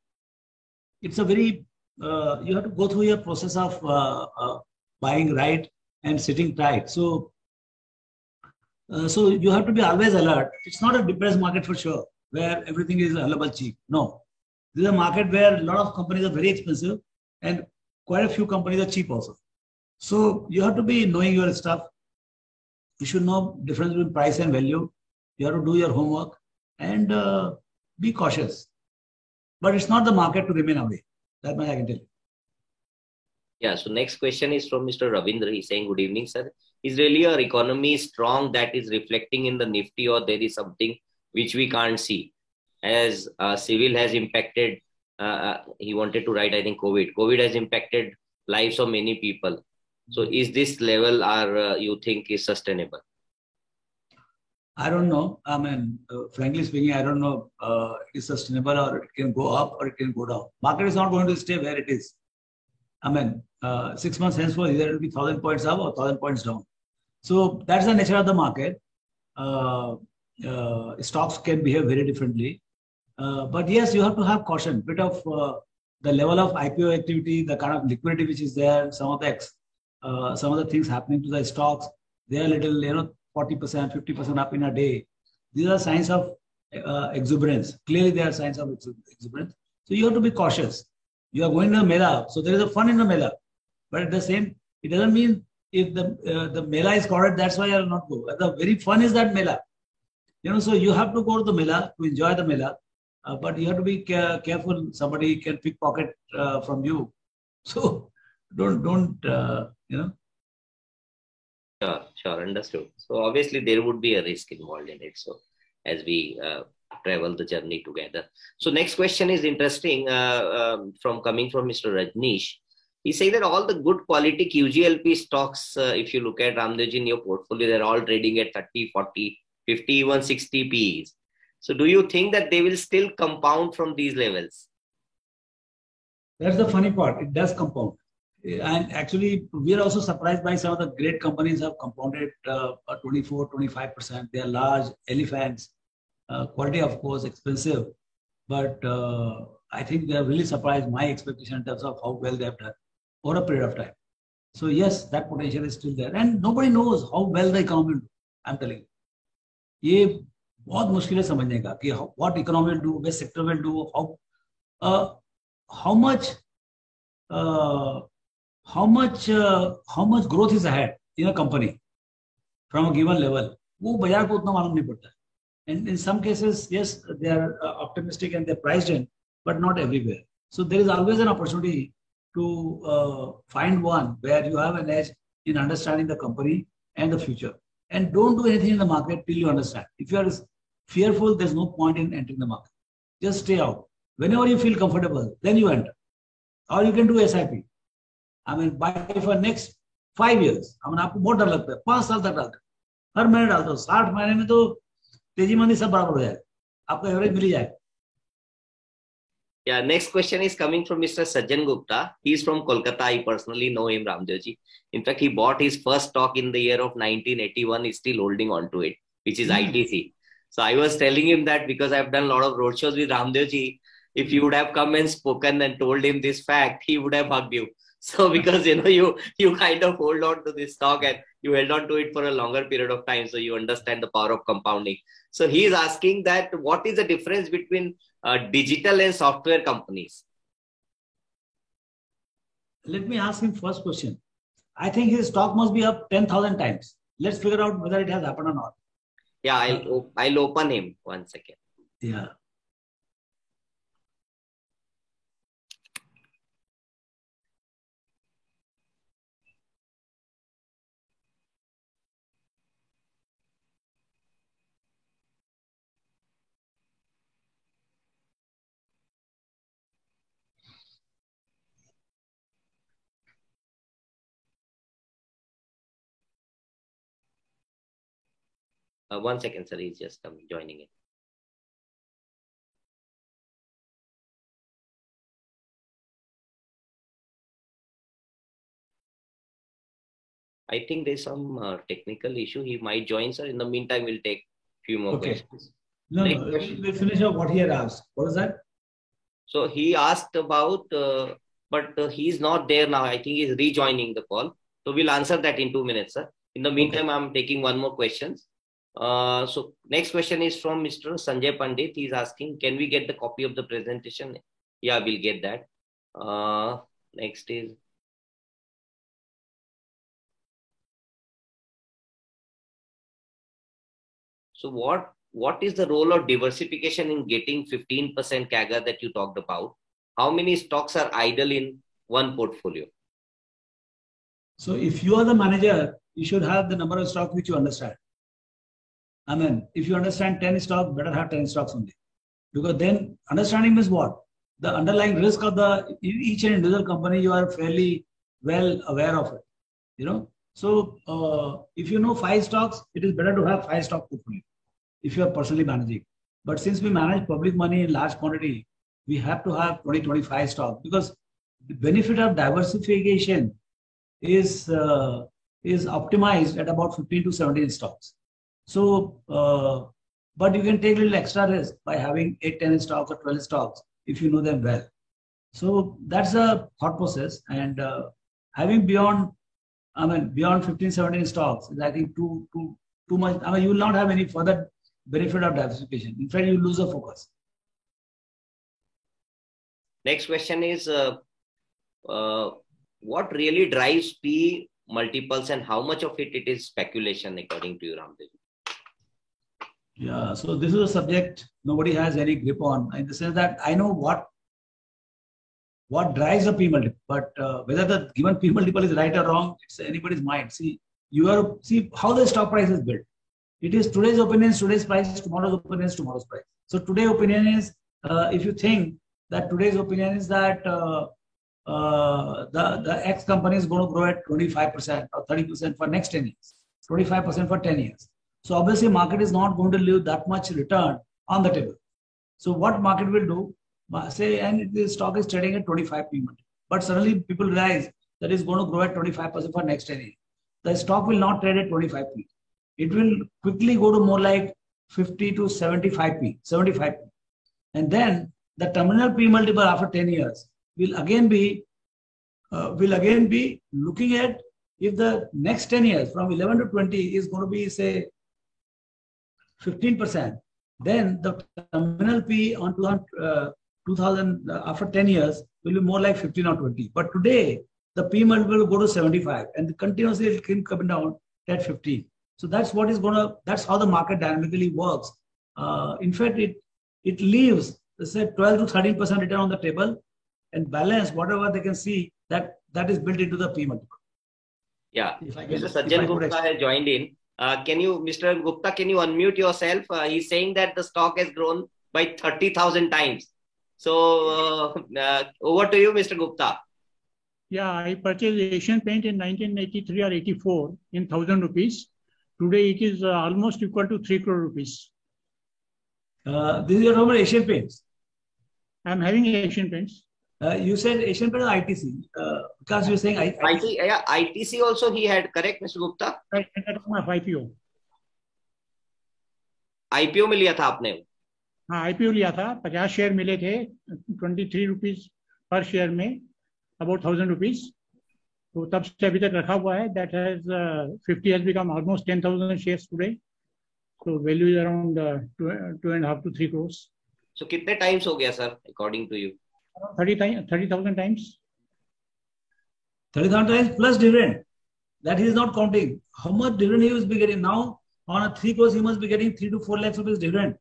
it's a very, uh, you have to go through your process of uh, uh, buying right and sitting tight. So, Uh, so you have to be always alert. It's not a depressed market for sure, where everything is available cheap. No. This is a market where a lot of companies are very expensive and quite a few companies are cheap also. So you have to be knowing your stuff. You should know the difference between price and value. You have to do your homework and uh, be cautious. But it's not the market to remain away. That much I can tell you. Yeah, so next question is from Mister Ravindra. He's saying, good evening, sir. Is really our economy strong that is reflecting in the Nifty, or there is something which we can't see? As uh, civil has impacted, uh, he wanted to write, I think, COVID. COVID has impacted lives of many people. So is this level, or uh, you think, is sustainable? I don't know. I mean, uh, frankly speaking, I don't know uh, it is sustainable or it can go up or it can go down. Market is not going to stay where it is. I mean, uh, six months henceforth, either it will be one thousand points up or one thousand points down. So that's the nature of the market. Uh, uh, stocks can behave very differently. Uh, but yes, you have to have caution. Bit of uh, the level of I P O activity, the kind of liquidity which is there, some of the ex, uh, some of the things happening to the stocks, they are little, you know, forty percent, fifty percent up in a day. These are signs of uh, exuberance. Clearly, they are signs of exuberance. So you have to be cautious. You are going to a mela, so there is a fun in the mela. But at the same, it doesn't mean if the uh, the mela is crowded, that's why I will not go. The very fun is that mela. You know, so you have to go to the mela to enjoy the mela. Uh, but you have to be care- careful. Somebody can pickpocket uh, from you. So don't, don't uh, you know. Sure, sure, understood. So obviously there would be a risk involved in it. So as we uh, travel the journey together. So next question is interesting uh, um, from coming from Mister Rajneesh. He said that all the good quality Q G L P stocks, uh, if you look at Raamdeoji in your portfolio, they're all trading at thirty, forty, fifty, even sixty P Es. So do you think that they will still compound from these levels? That's the funny part. It does compound. And actually, we are also surprised by some of the great companies have compounded uh, twenty-four, twenty-five percent. They are large elephants. Uh, quality, of course, expensive. But uh, I think they have really surprised my expectation in terms of how well they have done over a period of time. So yes, that potential is still there. And nobody knows how well the economy will do. I'm telling you. What economy will do, which sector will do, how, uh, how much... Uh, how much uh, how much growth is ahead in a company from a given level? And in some cases, yes, they are uh, optimistic and they're priced in, but not everywhere. So there is always an opportunity to uh, find one where you have an edge in understanding the company and the future. And don't do anything in the market till you understand. If you are fearful, there's no point in entering the market. Just stay out. Whenever you feel comfortable, then you enter. Or you can do S I P. I mean, buy for next five years. I mean, आपको बहुत डर लगता है. पांच साल तक डालते हैं. हर महीने डालते हो. साठ महीने में तो तेजी मंदी सब बराबर हो जाएगा. आपका एवरेज मिल जाएगा. Yeah, next question is coming from Mister Sajjan Gupta. He is from Kolkata. I personally know him, Raamdeoji. In fact, he bought his first stock in the year of nineteen eighty-one. He's still holding on to it, which is mm-hmm. I T C. So I was telling him that because I've done a lot of roadshows with Raamdeoji. If you would have come and spoken and told him this fact, he would have hugged you. So because, you know, you, you kind of hold on to this stock and you held on to it for a longer period of time. So you understand the power of compounding. So he is asking that what is the difference between uh, digital and software companies? Let me ask him first question. I think his stock must be up ten thousand times. Let's figure out whether it has happened or not. Yeah, I'll, I'll open him one second. Yeah. Uh, one second, sir. He's just coming, joining in. I think there's some uh, technical issue. He might join, sir. In the meantime, we'll take a few more okay. questions. No, Next no. Question. We'll finish up what he had asked. What was that? So he asked about, uh, but uh, he's not there now. I think he's rejoining the call. So we'll answer that in two minutes, sir. In the meantime, okay. I'm taking one more question. Uh, so next question is from Mister Sanjay Pandit. He's asking, can we get the copy of the presentation? Yeah, we'll get that. Uh, next is. So what, what is the role of diversification in getting fifteen percent C A G R that you talked about? How many stocks are idle in one portfolio? So if you are the manager, you should have the number of stocks which you understand. I mean, if you understand ten stocks, better have ten stocks only. Because then understanding is what? The underlying risk of the each and individual company, you are fairly well aware of it. You know, so uh, if you know five stocks, it is better to have five stock portfolio. if you are personally managing. But since we manage public money in large quantity, we have to have twenty, twenty-five stocks, because the benefit of diversification is uh, is optimized at about fifteen to seventeen stocks. So, uh, but you can take a little extra risk by having eight, ten stocks or twelve stocks if you know them well. So that's a thought process, and uh, having beyond, I mean, beyond fifteen, seventeen stocks is, I think, too too too much. I mean, you will not have any further benefit of diversification. In fact, you lose the focus. Next question is, uh, uh, what really drives P multiples, and how much of it it is speculation, according to you, Raamdeo? Yeah, so this is a subject nobody has any grip on, in the sense that I know what what drives a P multiple, but uh, whether the given P multiple is right or wrong, it's anybody's mind. See, you are see how the stock price is built. It is today's opinions, today's price, tomorrow's opinions, tomorrow's price. So today's opinion is, uh, if you think that today's opinion is that uh, uh, the, the X company is going to grow at twenty-five percent or thirty percent for next ten years, twenty-five percent for ten years. So obviously market is not going to leave that much return on the table. So what market will do? Say, and the stock is trading at twenty-five P multiple, but suddenly people realize that it's going to grow at twenty-five percent for next ten years. The stock will not trade at twenty-five P. It will quickly go to more like fifty to seventy-five P, seventy-five P. And then the terminal P multiple after ten years will again be, uh, will again be looking at if the next ten years from eleven to twenty is going to be, say, fifteen percent, then the terminal P on two hundred, uh, two thousand uh, after ten years will be more like fifteen or twenty. But today the P multiple will go to seventy-five, and continuously it can come down at fifteen. So that's what is going to, that's how the market dynamically works. Uh, in fact, it it leaves, let's say, twelve to thirteen percent return on the table, and balance whatever they can see, that that is built into the P multiple. Yeah. If I can, Mister Sajjan Gupta has joined in. Uh, can you, Mister Gupta, can you unmute yourself? Uh, he's saying that the stock has grown by thirty thousand times. So uh, uh, over to you, Mister Gupta. Yeah, I purchased Asian Paint in nineteen eighty-three or eighty-four in one thousand rupees. Today it is uh, almost equal to three crore rupees. Uh, this is your number, Asian Paints. I am having Asian Paints. Uh, you said Asian Paints or I T C? Uh, because you are saying I T C. Yeah, I T C also he had, correct, Mister Gupta? Right, that was my I P O. I P O मिला था आपने? हाँ, I P O लिया था, fifty share मिले थे, twenty-three rupees per share में, about one thousand rupees. So, तब से अभी तक रखा हुआ है, that has uh, fifty has become almost ten thousand shares today. So value is around uh, two, two and a half to three crores. So kitne times ho gaya, sir, according to you? thirty thousand times. thirty thousand times plus dividend. That he is not counting. How much dividend he must be getting now? On a three crores, he must be getting three to four lakhs rupees dividend.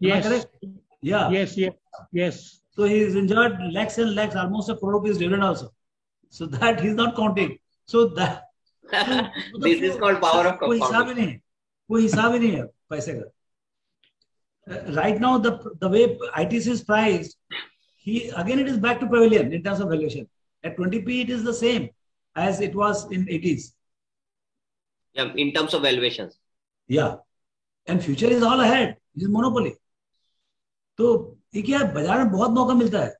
Yes. Am I correct? Yeah. Yes, yes, yes. So he is enjoyed lakhs and lakhs, almost a crore rupees dividend also. So that he is not counting. So that. So this is called power of compounding. Right now, the the way I T C is priced, he again it is back to pavilion in terms of valuation. At twenty P, it is the same as it was in eighties. Yeah, in terms of valuations. Yeah, and future is all ahead. It is monopoly. So, ये क्या बाजार में बहुत मौका मिलता है.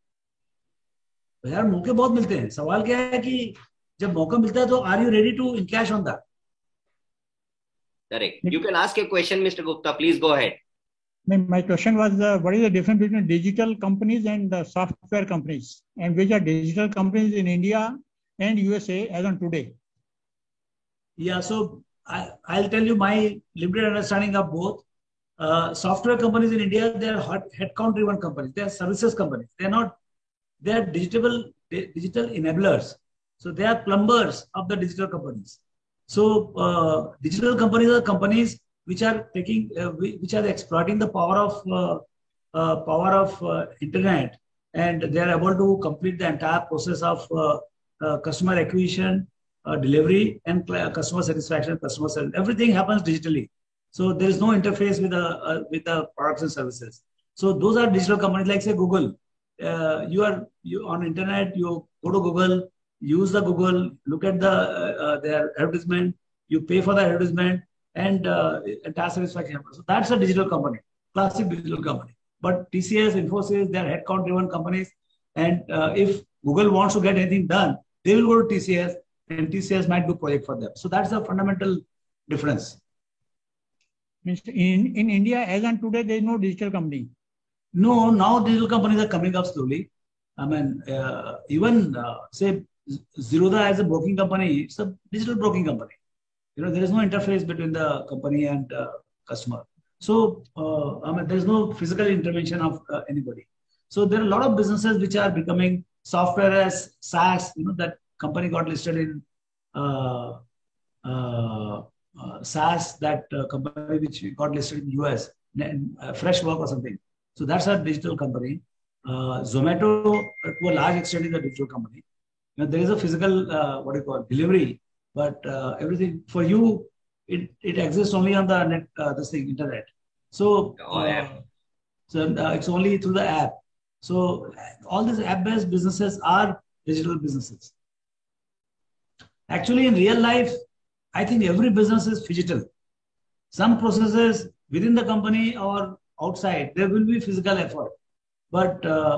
बाजार में मौके बहुत मिलते हैं. सवाल क्या है कि जब मौका मिलता है तो are you ready to encash on that? Correct. You can ask a question, Mister Gupta. Please go ahead. My question was, uh, what is the difference between digital companies and uh, software companies? And which are digital companies in India and U S A as on today? Yeah, so I, I'll tell you my limited understanding of both. Uh, software companies in India, they are headcount-driven companies. They are services companies. They are not, they are digital, digital enablers. So they are plumbers of the digital companies. So, uh, digital companies are companies which are taking, uh, which are exploiting the power of uh, uh, power of uh, internet, and they are able to complete the entire process of uh, uh, customer acquisition, uh, delivery, and customer satisfaction. Customer service. Everything happens digitally. So there is no interface with the uh, with the products and services. So those are digital companies, like say Google. Uh, you are you on internet. You go to Google. Use the Google, look at the uh, uh, their advertisement, you pay for the advertisement, and uh, task satisfaction happens. So that's a digital company, classic digital company. But T C S, Infosys, they are headcount-driven companies. And uh, if Google wants to get anything done, they will go to T C S, and T C S might do project for them. So that's the fundamental difference. In, in India, as on today, there is no digital company. No, now digital companies are coming up slowly. I mean, uh, even uh, say Zerodha as a broking company, it's a digital broking company. You know, there is no interface between the company and uh, customer. So, uh, I mean, there is no physical intervention of uh, anybody. So there are a lot of businesses which are becoming software as SaaS. You know, that company got listed in uh, uh, uh, SaaS, that uh, company which got listed in U S, uh, Freshwork or something. So that's a digital company. Uh, Zomato, to a large extent, is a digital company. You know, there is a physical, uh, what do you call, delivery, but uh, everything for you, It, it exists only on the net, uh, this thing, internet. So, oh, yeah. so uh, it's only through the app. So all these app-based businesses are digital businesses. Actually, in real life, I think every business is phygital. Some processes within the company or outside, there will be physical effort. But uh,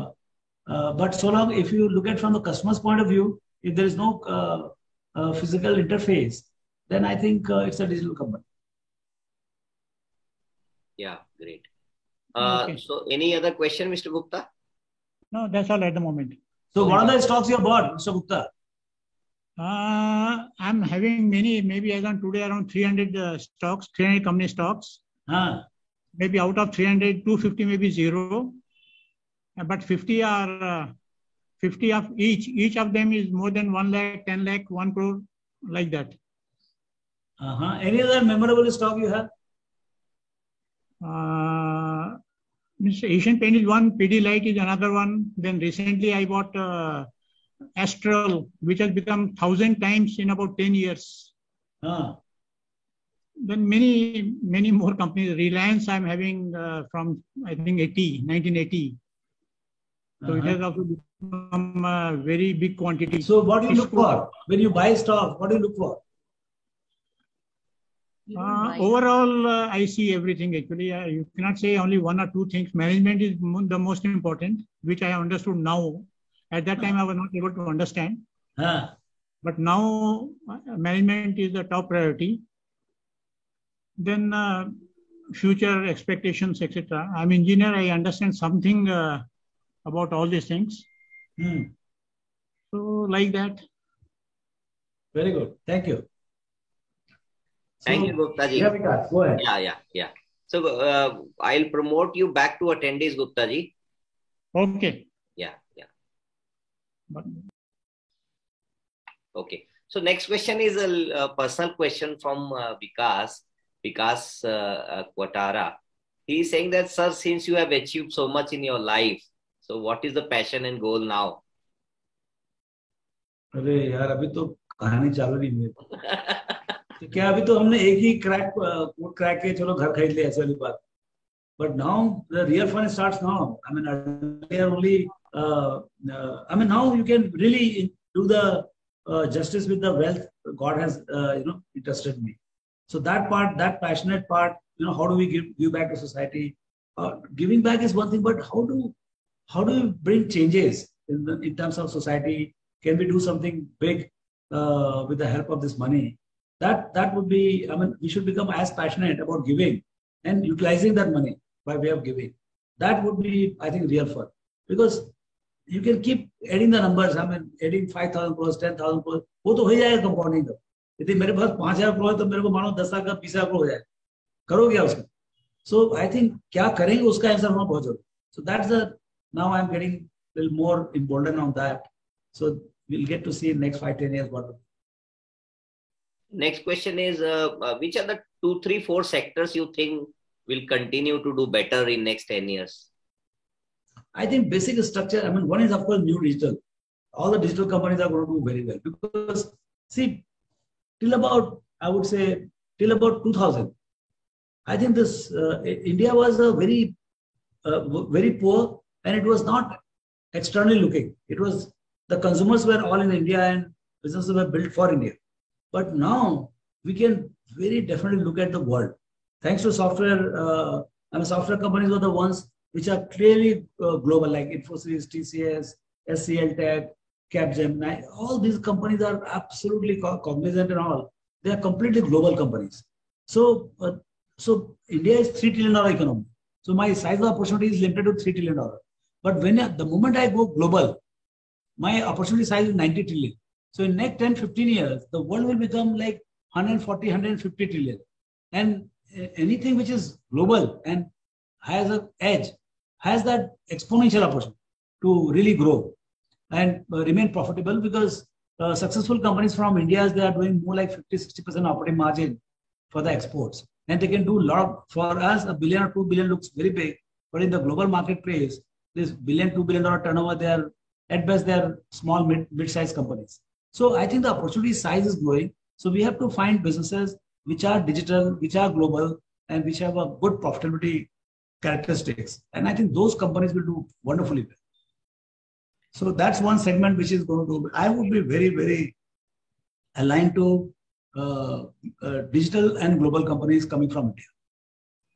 uh, but so long, if you look at from the customer's point of view, if there is no uh, uh, physical interface, then I think uh, it's a digital company. Yeah, great. Uh, okay. So any other question, Mister Gupta? No, that's all at the moment. So what are the stocks you have bought, Mister Gupta? Uh, I'm having many, maybe as on today, around three hundred uh, stocks, three hundred company stocks. Huh. Maybe out of three hundred, two hundred fifty may be zero. Uh, but fifty are, uh, fifty of each. Each of them is more than one lakh, ten lakh, one crore, like that. Uh-huh. Any other memorable stock you have? Uh, Mister Asian Paints is one, P D Light is another one. Then recently I bought uh, Astral, which has become one thousand times in about ten years. Uh-huh. Then many, many more companies. Reliance I'm having uh, from, I think, eighty, nineteen eighty. So uh-huh. It has also become a very big quantity. So what do you look for? When you buy stock, what do you look for? Uh, overall, uh, I see everything actually. Uh, you cannot say only one or two things. Management is mo- the most important, which I understood now. At that time, I was not able to understand. Huh. But now, uh, management is the top priority. Then, uh, future expectations, et cetera. I'm an engineer. I understand something uh, about all these things. Hmm. So, like that. Very good. Thank you. So, thank you, Guptaji. Yeah, Vikas, go ahead. Yeah, yeah, yeah. So uh, I'll promote you back to attendees, Guptaji. Okay. Yeah, yeah. But... Okay. So next question is a, a personal question from uh, Vikas, Vikas uh, Quatara. He is saying that, sir, since you have achieved so much in your life, so what is the passion and goal now? अरे यार अभी तो कहानी चालू नहीं है. But now the real fun starts now. I mean, they are only. Uh, uh, I mean, now you can really do the uh, justice with the wealth God has, uh, you know, entrusted me. So that part, that passionate part, you know, how do we give, give back to society? Uh, giving back is one thing, but how do, how do we bring changes in the, in terms of society? Can we do something big uh, with the help of this money? That that would be, I mean, we should become as passionate about giving and utilizing that money by way of giving. That would be, I think, real fun. Because you can keep adding the numbers, I mean, adding five thousand crores, ten thousand crores, वो तो हो जाएगा compounding का. यदि मेरे पास five thousand crores है तो मेरे को मानो ten lakh का twenty lakh हो जाएगा. करोगे क्या उसका? So I think क्या करेंगे उसका answer होना बहुत जरूरी. So that's the, now I'm getting a little more emboldened on that. So we'll get to see in next five to ten years what. Next question is, uh, uh, which are the two, three, four sectors you think will continue to do better in next ten years? I think basic structure, I mean, one is, of course, new digital. All the digital companies are going to do very well. Because, see, till about, I would say, till about two thousand, I think this, uh, India was a very, uh, very poor, and it was not externally looking. It was, the consumers were all in India and businesses were built for India. But now, we can very definitely look at the world. Thanks to software, uh, and software companies were the ones which are clearly uh, global, like Infosys, T C S, S C L Tech, Capgemini. All these companies are absolutely cognizant and all. They are completely global companies. So, uh, so India is three trillion dollars economy. So my size of opportunity is limited to three trillion dollars. But when uh, the moment I go global, my opportunity size is ninety trillion. So in next ten, fifteen years, the world will become like one hundred forty, one hundred fifty trillion. And anything which is global and has an edge, has that exponential opportunity to really grow and uh, remain profitable, because uh, successful companies from India, they are doing more like fifty, sixty percent operating margin for the exports. And they can do a lot of, for us, a billion or two billion looks very big, but in the global marketplace, this billion, two billion dollar turnover, they are, at best, they are small, mid, mid-sized companies. So I think the opportunity size is growing. So we have to find businesses which are digital, which are global, and which have a good profitability characteristics. And I think those companies will do wonderfully well. So that's one segment which is going to, I would be very, very aligned to uh, uh, digital and global companies coming from India.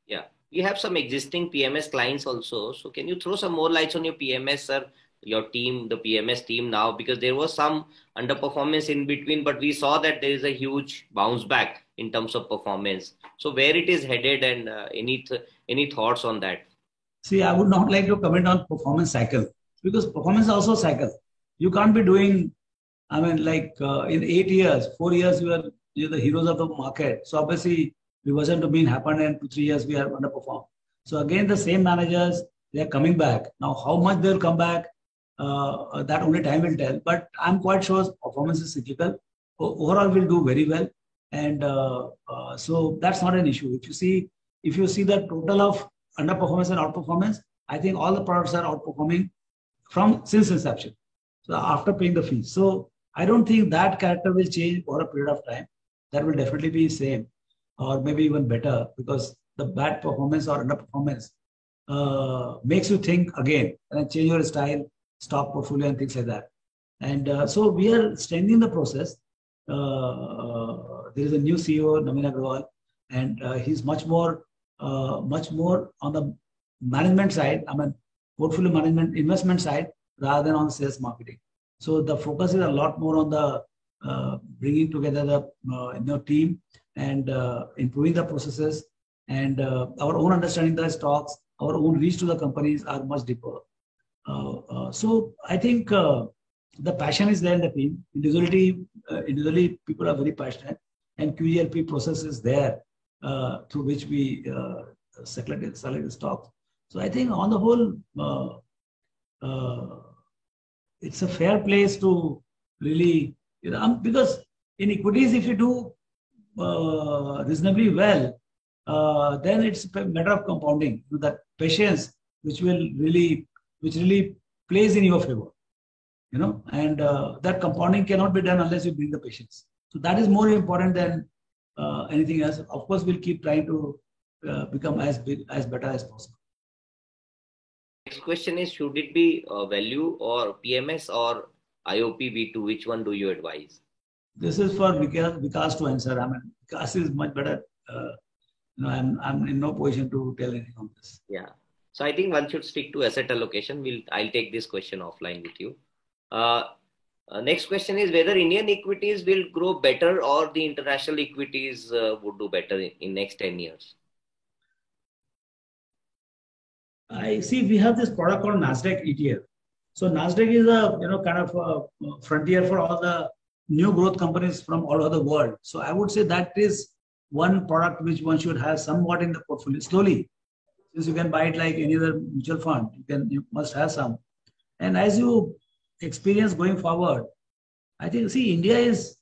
Yeah, we have some existing P M S clients also. So can you throw some more lights on your P M S, sir? Your team, the P M S team now, because there was some underperformance in between, but we saw that there is a huge bounce back in terms of performance. So where it is headed, and uh, any th- any thoughts on that? See, I would not like to comment on performance cycle, because performance also cycle. You can't be doing, I mean, like uh, in eight years, four years, you are you're the heroes of the market. So obviously, reversion to mean happened, and two, three years we have underperformed. So again, the same managers, they are coming back. Now, how much they'll come back, Uh, that only time will tell, but I'm quite sure performance is cyclical. O- overall will do very well, and uh, uh, so that's not an issue. If you see if you see the total of underperformance and outperformance, I think all the products are outperforming from since inception, so after paying the fees. So I don't think that character will change over a period of time. That will definitely be same or maybe even better, because the bad performance or underperformance uh, makes you think again and change your style, stock portfolio and things like that. And uh, so we are strengthening the process. Uh, there is a new C E O, Namina Agrawal, and uh, he's much more, uh, much more on the management side, I mean, portfolio management, investment side, rather than on sales marketing. So the focus is a lot more on the uh, bringing together the uh, you know, team and uh, improving the processes, and uh, our own understanding of the stocks, our own reach to the companies are much deeper. Uh, uh, so I think uh, the passion is there in the team. Individually, uh, individually, people are very passionate, and Q G L P process is there uh, through which we uh, select, select the stock. So I think on the whole, uh, uh, it's a fair place to really, you know, because in equities, if you do uh, reasonably well, uh, then it's a matter of compounding, you know, that patience, which will really which really plays in your favor, you know, and uh, that compounding cannot be done unless you bring the patience. So that is more important than uh, anything else. Of course, we'll keep trying to uh, become as big, as better as possible. Next question is, should it be uh, value or P M S or I O P V two? Which one do you advise? This is for Vikas, Vikas to answer. I mean, Vikas is much better. Uh, you know, I'm, I'm in no position to tell anything on this. Yeah. So I think one should stick to asset allocation. We'll, I'll take this question offline with you. Uh, uh, next question is whether Indian equities will grow better or the international equities uh, would do better in, in next ten years. I see we have this product called Nasdaq E T F. So Nasdaq is a you know kind of a frontier for all the new growth companies from all over the world. So I would say that is one product which one should have somewhat in the portfolio slowly. Since you can buy it like any other mutual fund, you can you must have some. And as you experience going forward, I think see India is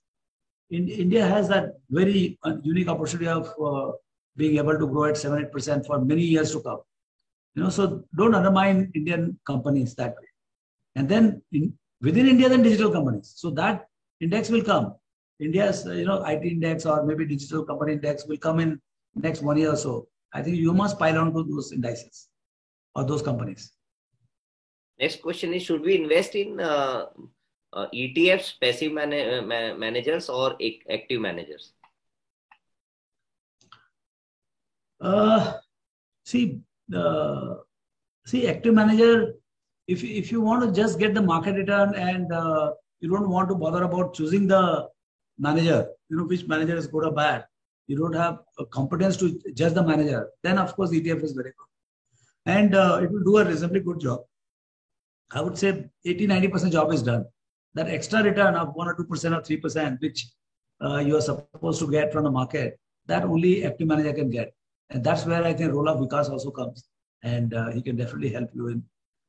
in, India has that very unique opportunity of uh, being able to grow at seven eight percent for many years to come. You know, so don't undermine Indian companies that way. And then in, within India, then digital companies. So that index will come. India's you know I T index or maybe digital company index will come in next one year or so. I think you must pile on to those indices or those companies. Next question is, should we invest in uh, uh, E T Fs, passive man- man- managers or active managers? Uh, see, uh, see, active manager, if, if you want to just get the market return and uh, you don't want to bother about choosing the manager, you know, which manager is good or bad, you don't have a competence to judge the manager, then of course E T F is very good. And uh, it will do a reasonably good job. I would say eighty to ninety percent job is done. That extra return of one or two percent or three percent, which uh, you are supposed to get from the market, that only active manager can get. And that's where I think role of Vikas also comes. And uh, he can definitely help you in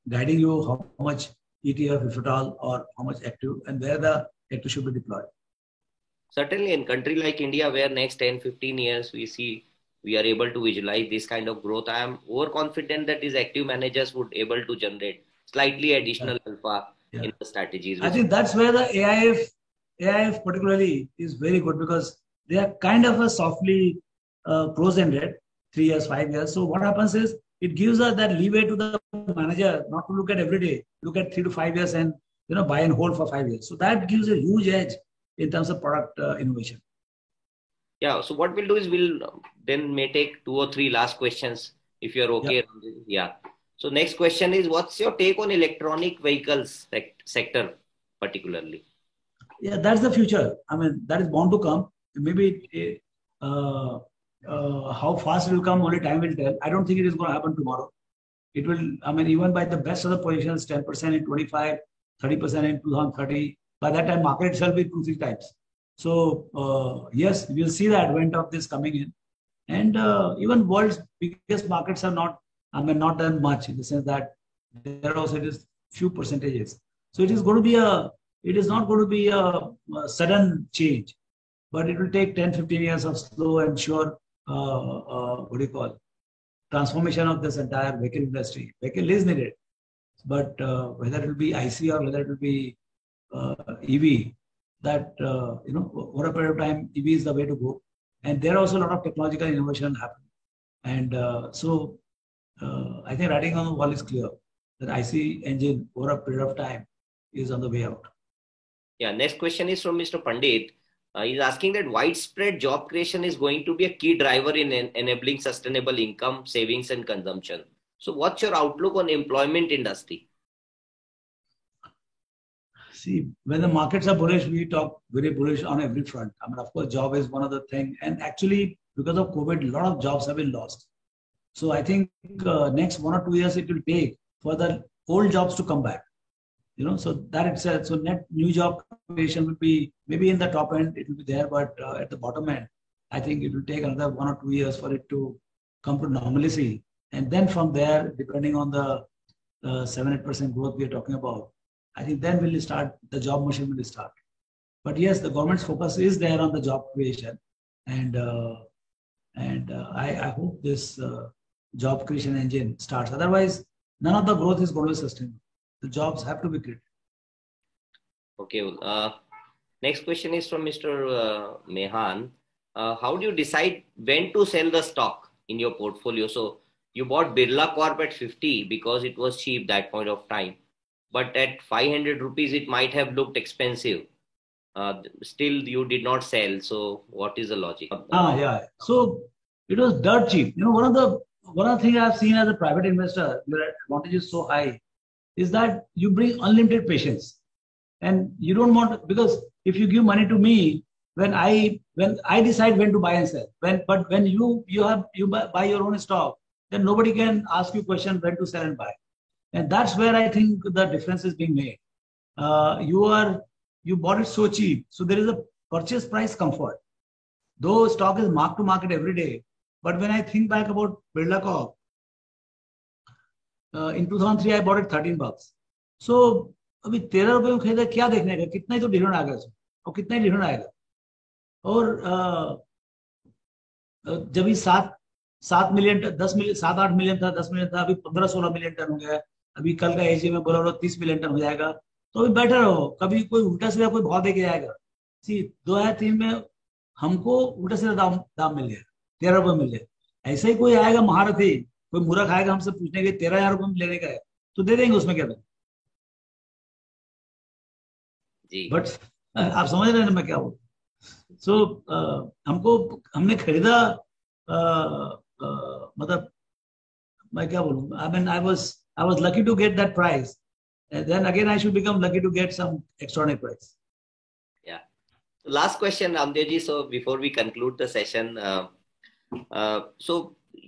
guiding you how much E T F, if at all, or how much active and where the active should be deployed. Certainly in country like India, where next ten to fifteen years we see we are able to visualize this kind of growth, I am overconfident that these active managers would able to generate slightly additional yeah. alpha yeah. in the strategies. I think that's where the A I F, A I F particularly is very good, because they are kind of a softly uh, close-ended, three years, five years. So what happens is it gives us that leeway to the manager not to look at every day, look at three to five years and you know buy and hold for five years. So that gives a huge edge in terms of product uh, innovation. Yeah. So what we'll do is we'll um, then may take two or three last questions if you're okay. Yeah. yeah. So next question is, what's your take on electronic vehicles sec- sector particularly? Yeah, that's the future. I mean, that is bound to come. Maybe uh, uh, how fast it will come, only time will tell. I don't think it is going to happen tomorrow. It will, I mean, even by the best of the positions, ten percent in twenty-five, thirty percent in two thousand thirty, by that time market itself will be two, three times. So uh, yes, we'll see the advent of this coming in. And uh, even world's biggest markets are not, I mean, not done much in the sense that there also it is few percentages. So it is going to be a, it is not going to be a, a sudden change, but it will take ten to fifteen years of slow and sure, uh, uh, what do you call, transformation of this entire vehicle industry. Vehicle is needed, but uh, whether it will be I C or whether it will be uh, E V, that, uh, you know, over a period of time, E V is the way to go. And there are also a lot of technological innovation happening. And uh, so uh, I think writing on the wall is clear that I C engine over a period of time is on the way out. Yeah. Next question is from Mister Pandit. Uh, he's asking that widespread job creation is going to be a key driver in en- enabling sustainable income, savings and consumption. So what's your outlook on employment industry? See, when the markets are bullish, we talk very bullish on every front. I mean, of course, job is one of the things. And actually, because of COVID, a lot of jobs have been lost. So I think uh, next one or two years, it will take for the old jobs to come back. You know, so that itself, so net new job creation will be maybe in the top end, it will be there, but uh, at the bottom end, I think it will take another one or two years for it to come to normalcy. And then from there, depending on the uh, seven to eight percent growth we are talking about, I think then will start, the job machine will start. But yes, the government's focus is there on the job creation. And uh, and uh, I, I hope this uh, job creation engine starts. Otherwise, none of the growth is going to be sustainable. The jobs have to be created. Okay. Uh, next question is from Mister Uh, Mehan. Uh, how do you decide when to sell the stock in your portfolio? So you bought Birla Corp at fifty because it was cheap that point of time. But at five hundred rupees, it might have looked expensive. Uh, still, you did not sell. So what is the logic? Ah, yeah. So it was dirt cheap. You know, one of the one of the things I've seen as a private investor, your advantage is so high, is that you bring unlimited patience. And you don't want to, because if you give money to me, when I when I decide when to buy and sell, when but when you you have you buy, buy your own stock, then nobody can ask you question when to sell and buy. And that's where I think the difference is being made. Uh, you are you bought it so cheap, so there is a purchase price comfort. Though stock is mark to market every day, but when I think back about Birla Corp, Uh, in two thousand three, I bought it thirteen bucks. So, अभी thirteen रुपए में खरीदा क्या देखने का? कितना ही तो different आएगा इसमें और कितना ही डिफरेंट आएगा। और uh, जब ही सात सात मिलियन दस मिलियन सात आठ मिलियन था दस मिलियन था अभी पंद्रह सोलह मिलियन टन हो गया। अभी कल का एजी में बोला वो तीस मिलियन टन हो जाएगा। तो अभी बेटर हो। कभी कोई उल्टा सीधा कोई भाव देके जाएगा। सी दो हजार तीन में हमको उल्टा सीधा दाम दाम मिल गया, तेरह रुपए मिल गया। ऐसा ही कोई आएगा महारथी, कोई मुरा खाएगा हमसे पूछने के तेरह हजार रुपये में लेने का है तो दे देंगे, उसमें क्या देंगे? बट आप समझ रहे हैं मैं क्या बोल। सो so, uh, हमको हमने खरीदा uh, uh, matlab, main kya bolun? I mean, I was I was lucky to get that prize. And then again, I should become lucky to get some extraordinary prize. Yeah. Last question, Raamdeoji. So before we conclude the session, uh, uh, so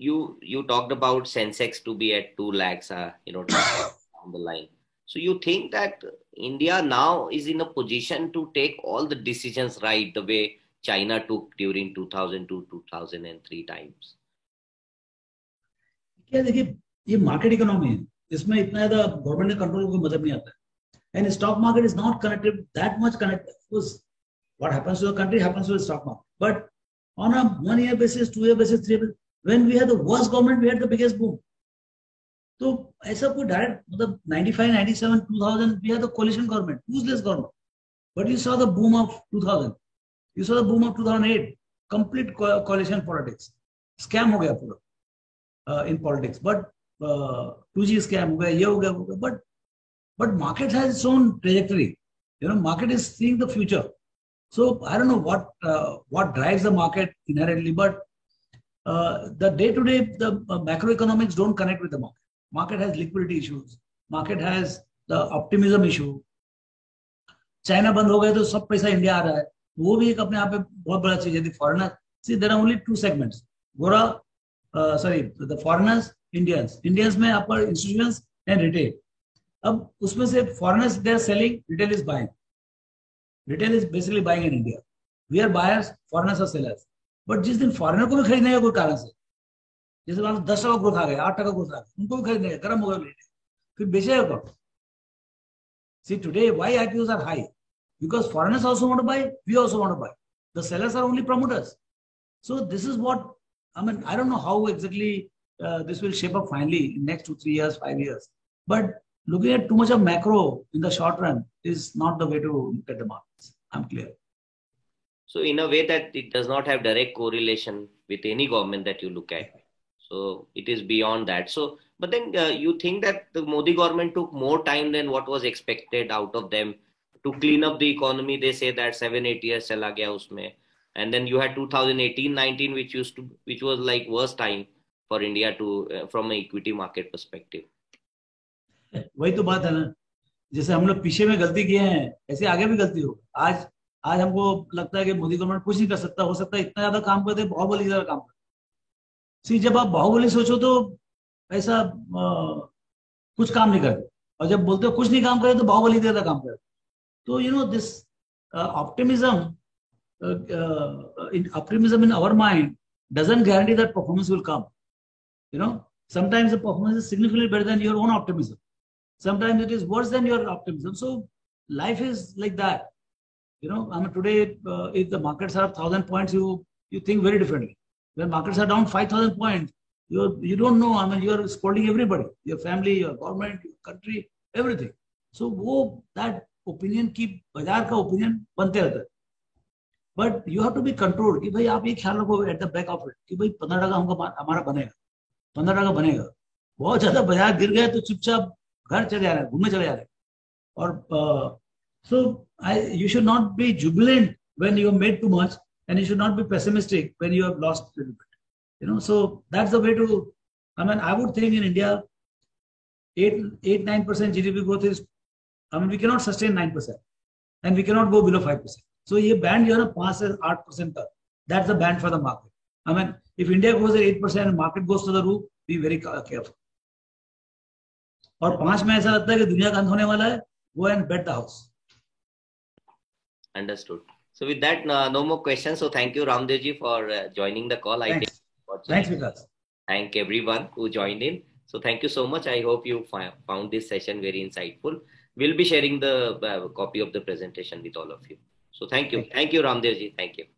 you you talked about Sensex to be at two lakhs, uh, you know, down the line. So you think that India now is in a position to take all the decisions right the way China took during two thousand two, two thousand three times? क्या देखिए ये market economy है इसमें इतना ज़्यादा government ने control को मज़ा नहीं आता है and stock market is not connected that much connected because what happens to the country happens to the stock market but on a one year basis two year basis three year basis, when we had the worst government we had the biggest boom तो ऐसा कोई direct मतलब ninety-five, ninety-seven, two thousand we had the coalition government useless government but you saw the boom of two thousand you saw the boom of two thousand eight complete co- coalition politics scam हो गया पूरा Uh, in politics, but uh, two G scam, ye ho gaya, but but market has its own trajectory. You know, market is seeing the future. So I don't know what uh, what drives the market inherently, but uh, the day-to-day the uh, macroeconomics don't connect with the market. Market has liquidity issues. Market has the optimism issue. China बंद हो गया तो सब पैसा India आ रहा है. वो भी एक अपने आप पे बहुत बड़ा चीज है. The foreigner, see there are only two segments. गोरा Uh, sorry, the foreigners, Indians. Indians में आपका institutions and retail. अब उसमें से foreigners they are selling, retail is buying. Retail is basically buying in India. We are buyers, foreigners are sellers. But जिस दिन foreigner को भी खरीदना है कोई कारण से, जैसे मान लो दस टका ग्रोथ आ गया, आठ टका ग्रोथ आ गया, उनको भी खरीदना है, गर्म हो गया लेने, फिर बेचेगा कौन? See today why I P Os are high? Because foreigners also want to buy, we also want to buy. The sellers are only promoters. So this is what I mean, I don't know how exactly uh, this will shape up finally in next two, three years, five years. But looking at too much of macro in the short run is not the way to look at the markets. I'm clear. So in a way that it does not have direct correlation with any government that you look at. So it is beyond that. So, but then uh, you think that the Modi government took more time than what was expected out of them to clean up the economy. They say that seven, eight years chala gaya usme. And then you had two thousand eighteen, nineteen, which used to, which was like worst time for India to, uh, from an equity market perspective. वही तो बात है ना, जैसे हम लोग पीछे में गलती किए हैं, ऐसे आगे भी गलती हो. आज, आज हमको लगता है कि मोदी गवर्नमेंट कुछ नहीं कर सकता, हो सकता है इतना ज़्यादा काम करते, बाहुबली ज़्यादा काम करते. सी जब आप बाहुबली सोचो तो ऐसा uh, कुछ काम नहीं करते, और जब बोलते हो कुछ नहीं काम करे तो बाहुबली ज़्यादा काम करते. तो you know this uh, optimism. Uh, uh, in optimism in our mind doesn't guarantee that performance will come. You know, sometimes the performance is significantly better than your own optimism. Sometimes it is worse than your optimism. So life is like that. You know, I mean, today uh, if the markets are up thousand points, you you think very differently. When markets are down five thousand points, you you don't know. I mean, you are scolding everybody, your family, your government, your country, everything. So wo, that opinion keep bazaar ka opinion bante rehta hai. But you have to be controlled. कि भाई आप ये ख्याल रखो at the back of it कि भाई पंद्रह टका हमको हमारा बनेगा, पंद्रह टका बनेगा. बहुत ज़्यादा बाजार गिर गया तो चुपचाप घर चले जा रहे हैं, घूमने चले जा रहे हैं. और so I, you should not be jubilant when you have made too much, and you should not be pessimistic when you have lost a little bit. You know, so that's the way to. I mean, I would think in India, eight, eight, nine percent G D P growth is. I mean, we cannot sustain nine percent, and we cannot go below five percent. So ये band जो है ना पांच से आठ percent तक, that's the band for the market. I mean, if India goes at eight percent and market goes to the roof, be very careful. और पांच में ऐसा लगता है कि दुनिया का अंत होने वाला है, go and bet the house. Understood. So with that, no, no more questions. So thank you, Raamdeoji, for uh, joining the call. Thanks. I think. Thanks, Vikas. Thank everyone who joined in. So thank you so much. I hope you fi- found this session very insightful. We'll be sharing the uh, copy of the presentation with all of you. So thank you. Thank you, Raamdeoji. Thank you.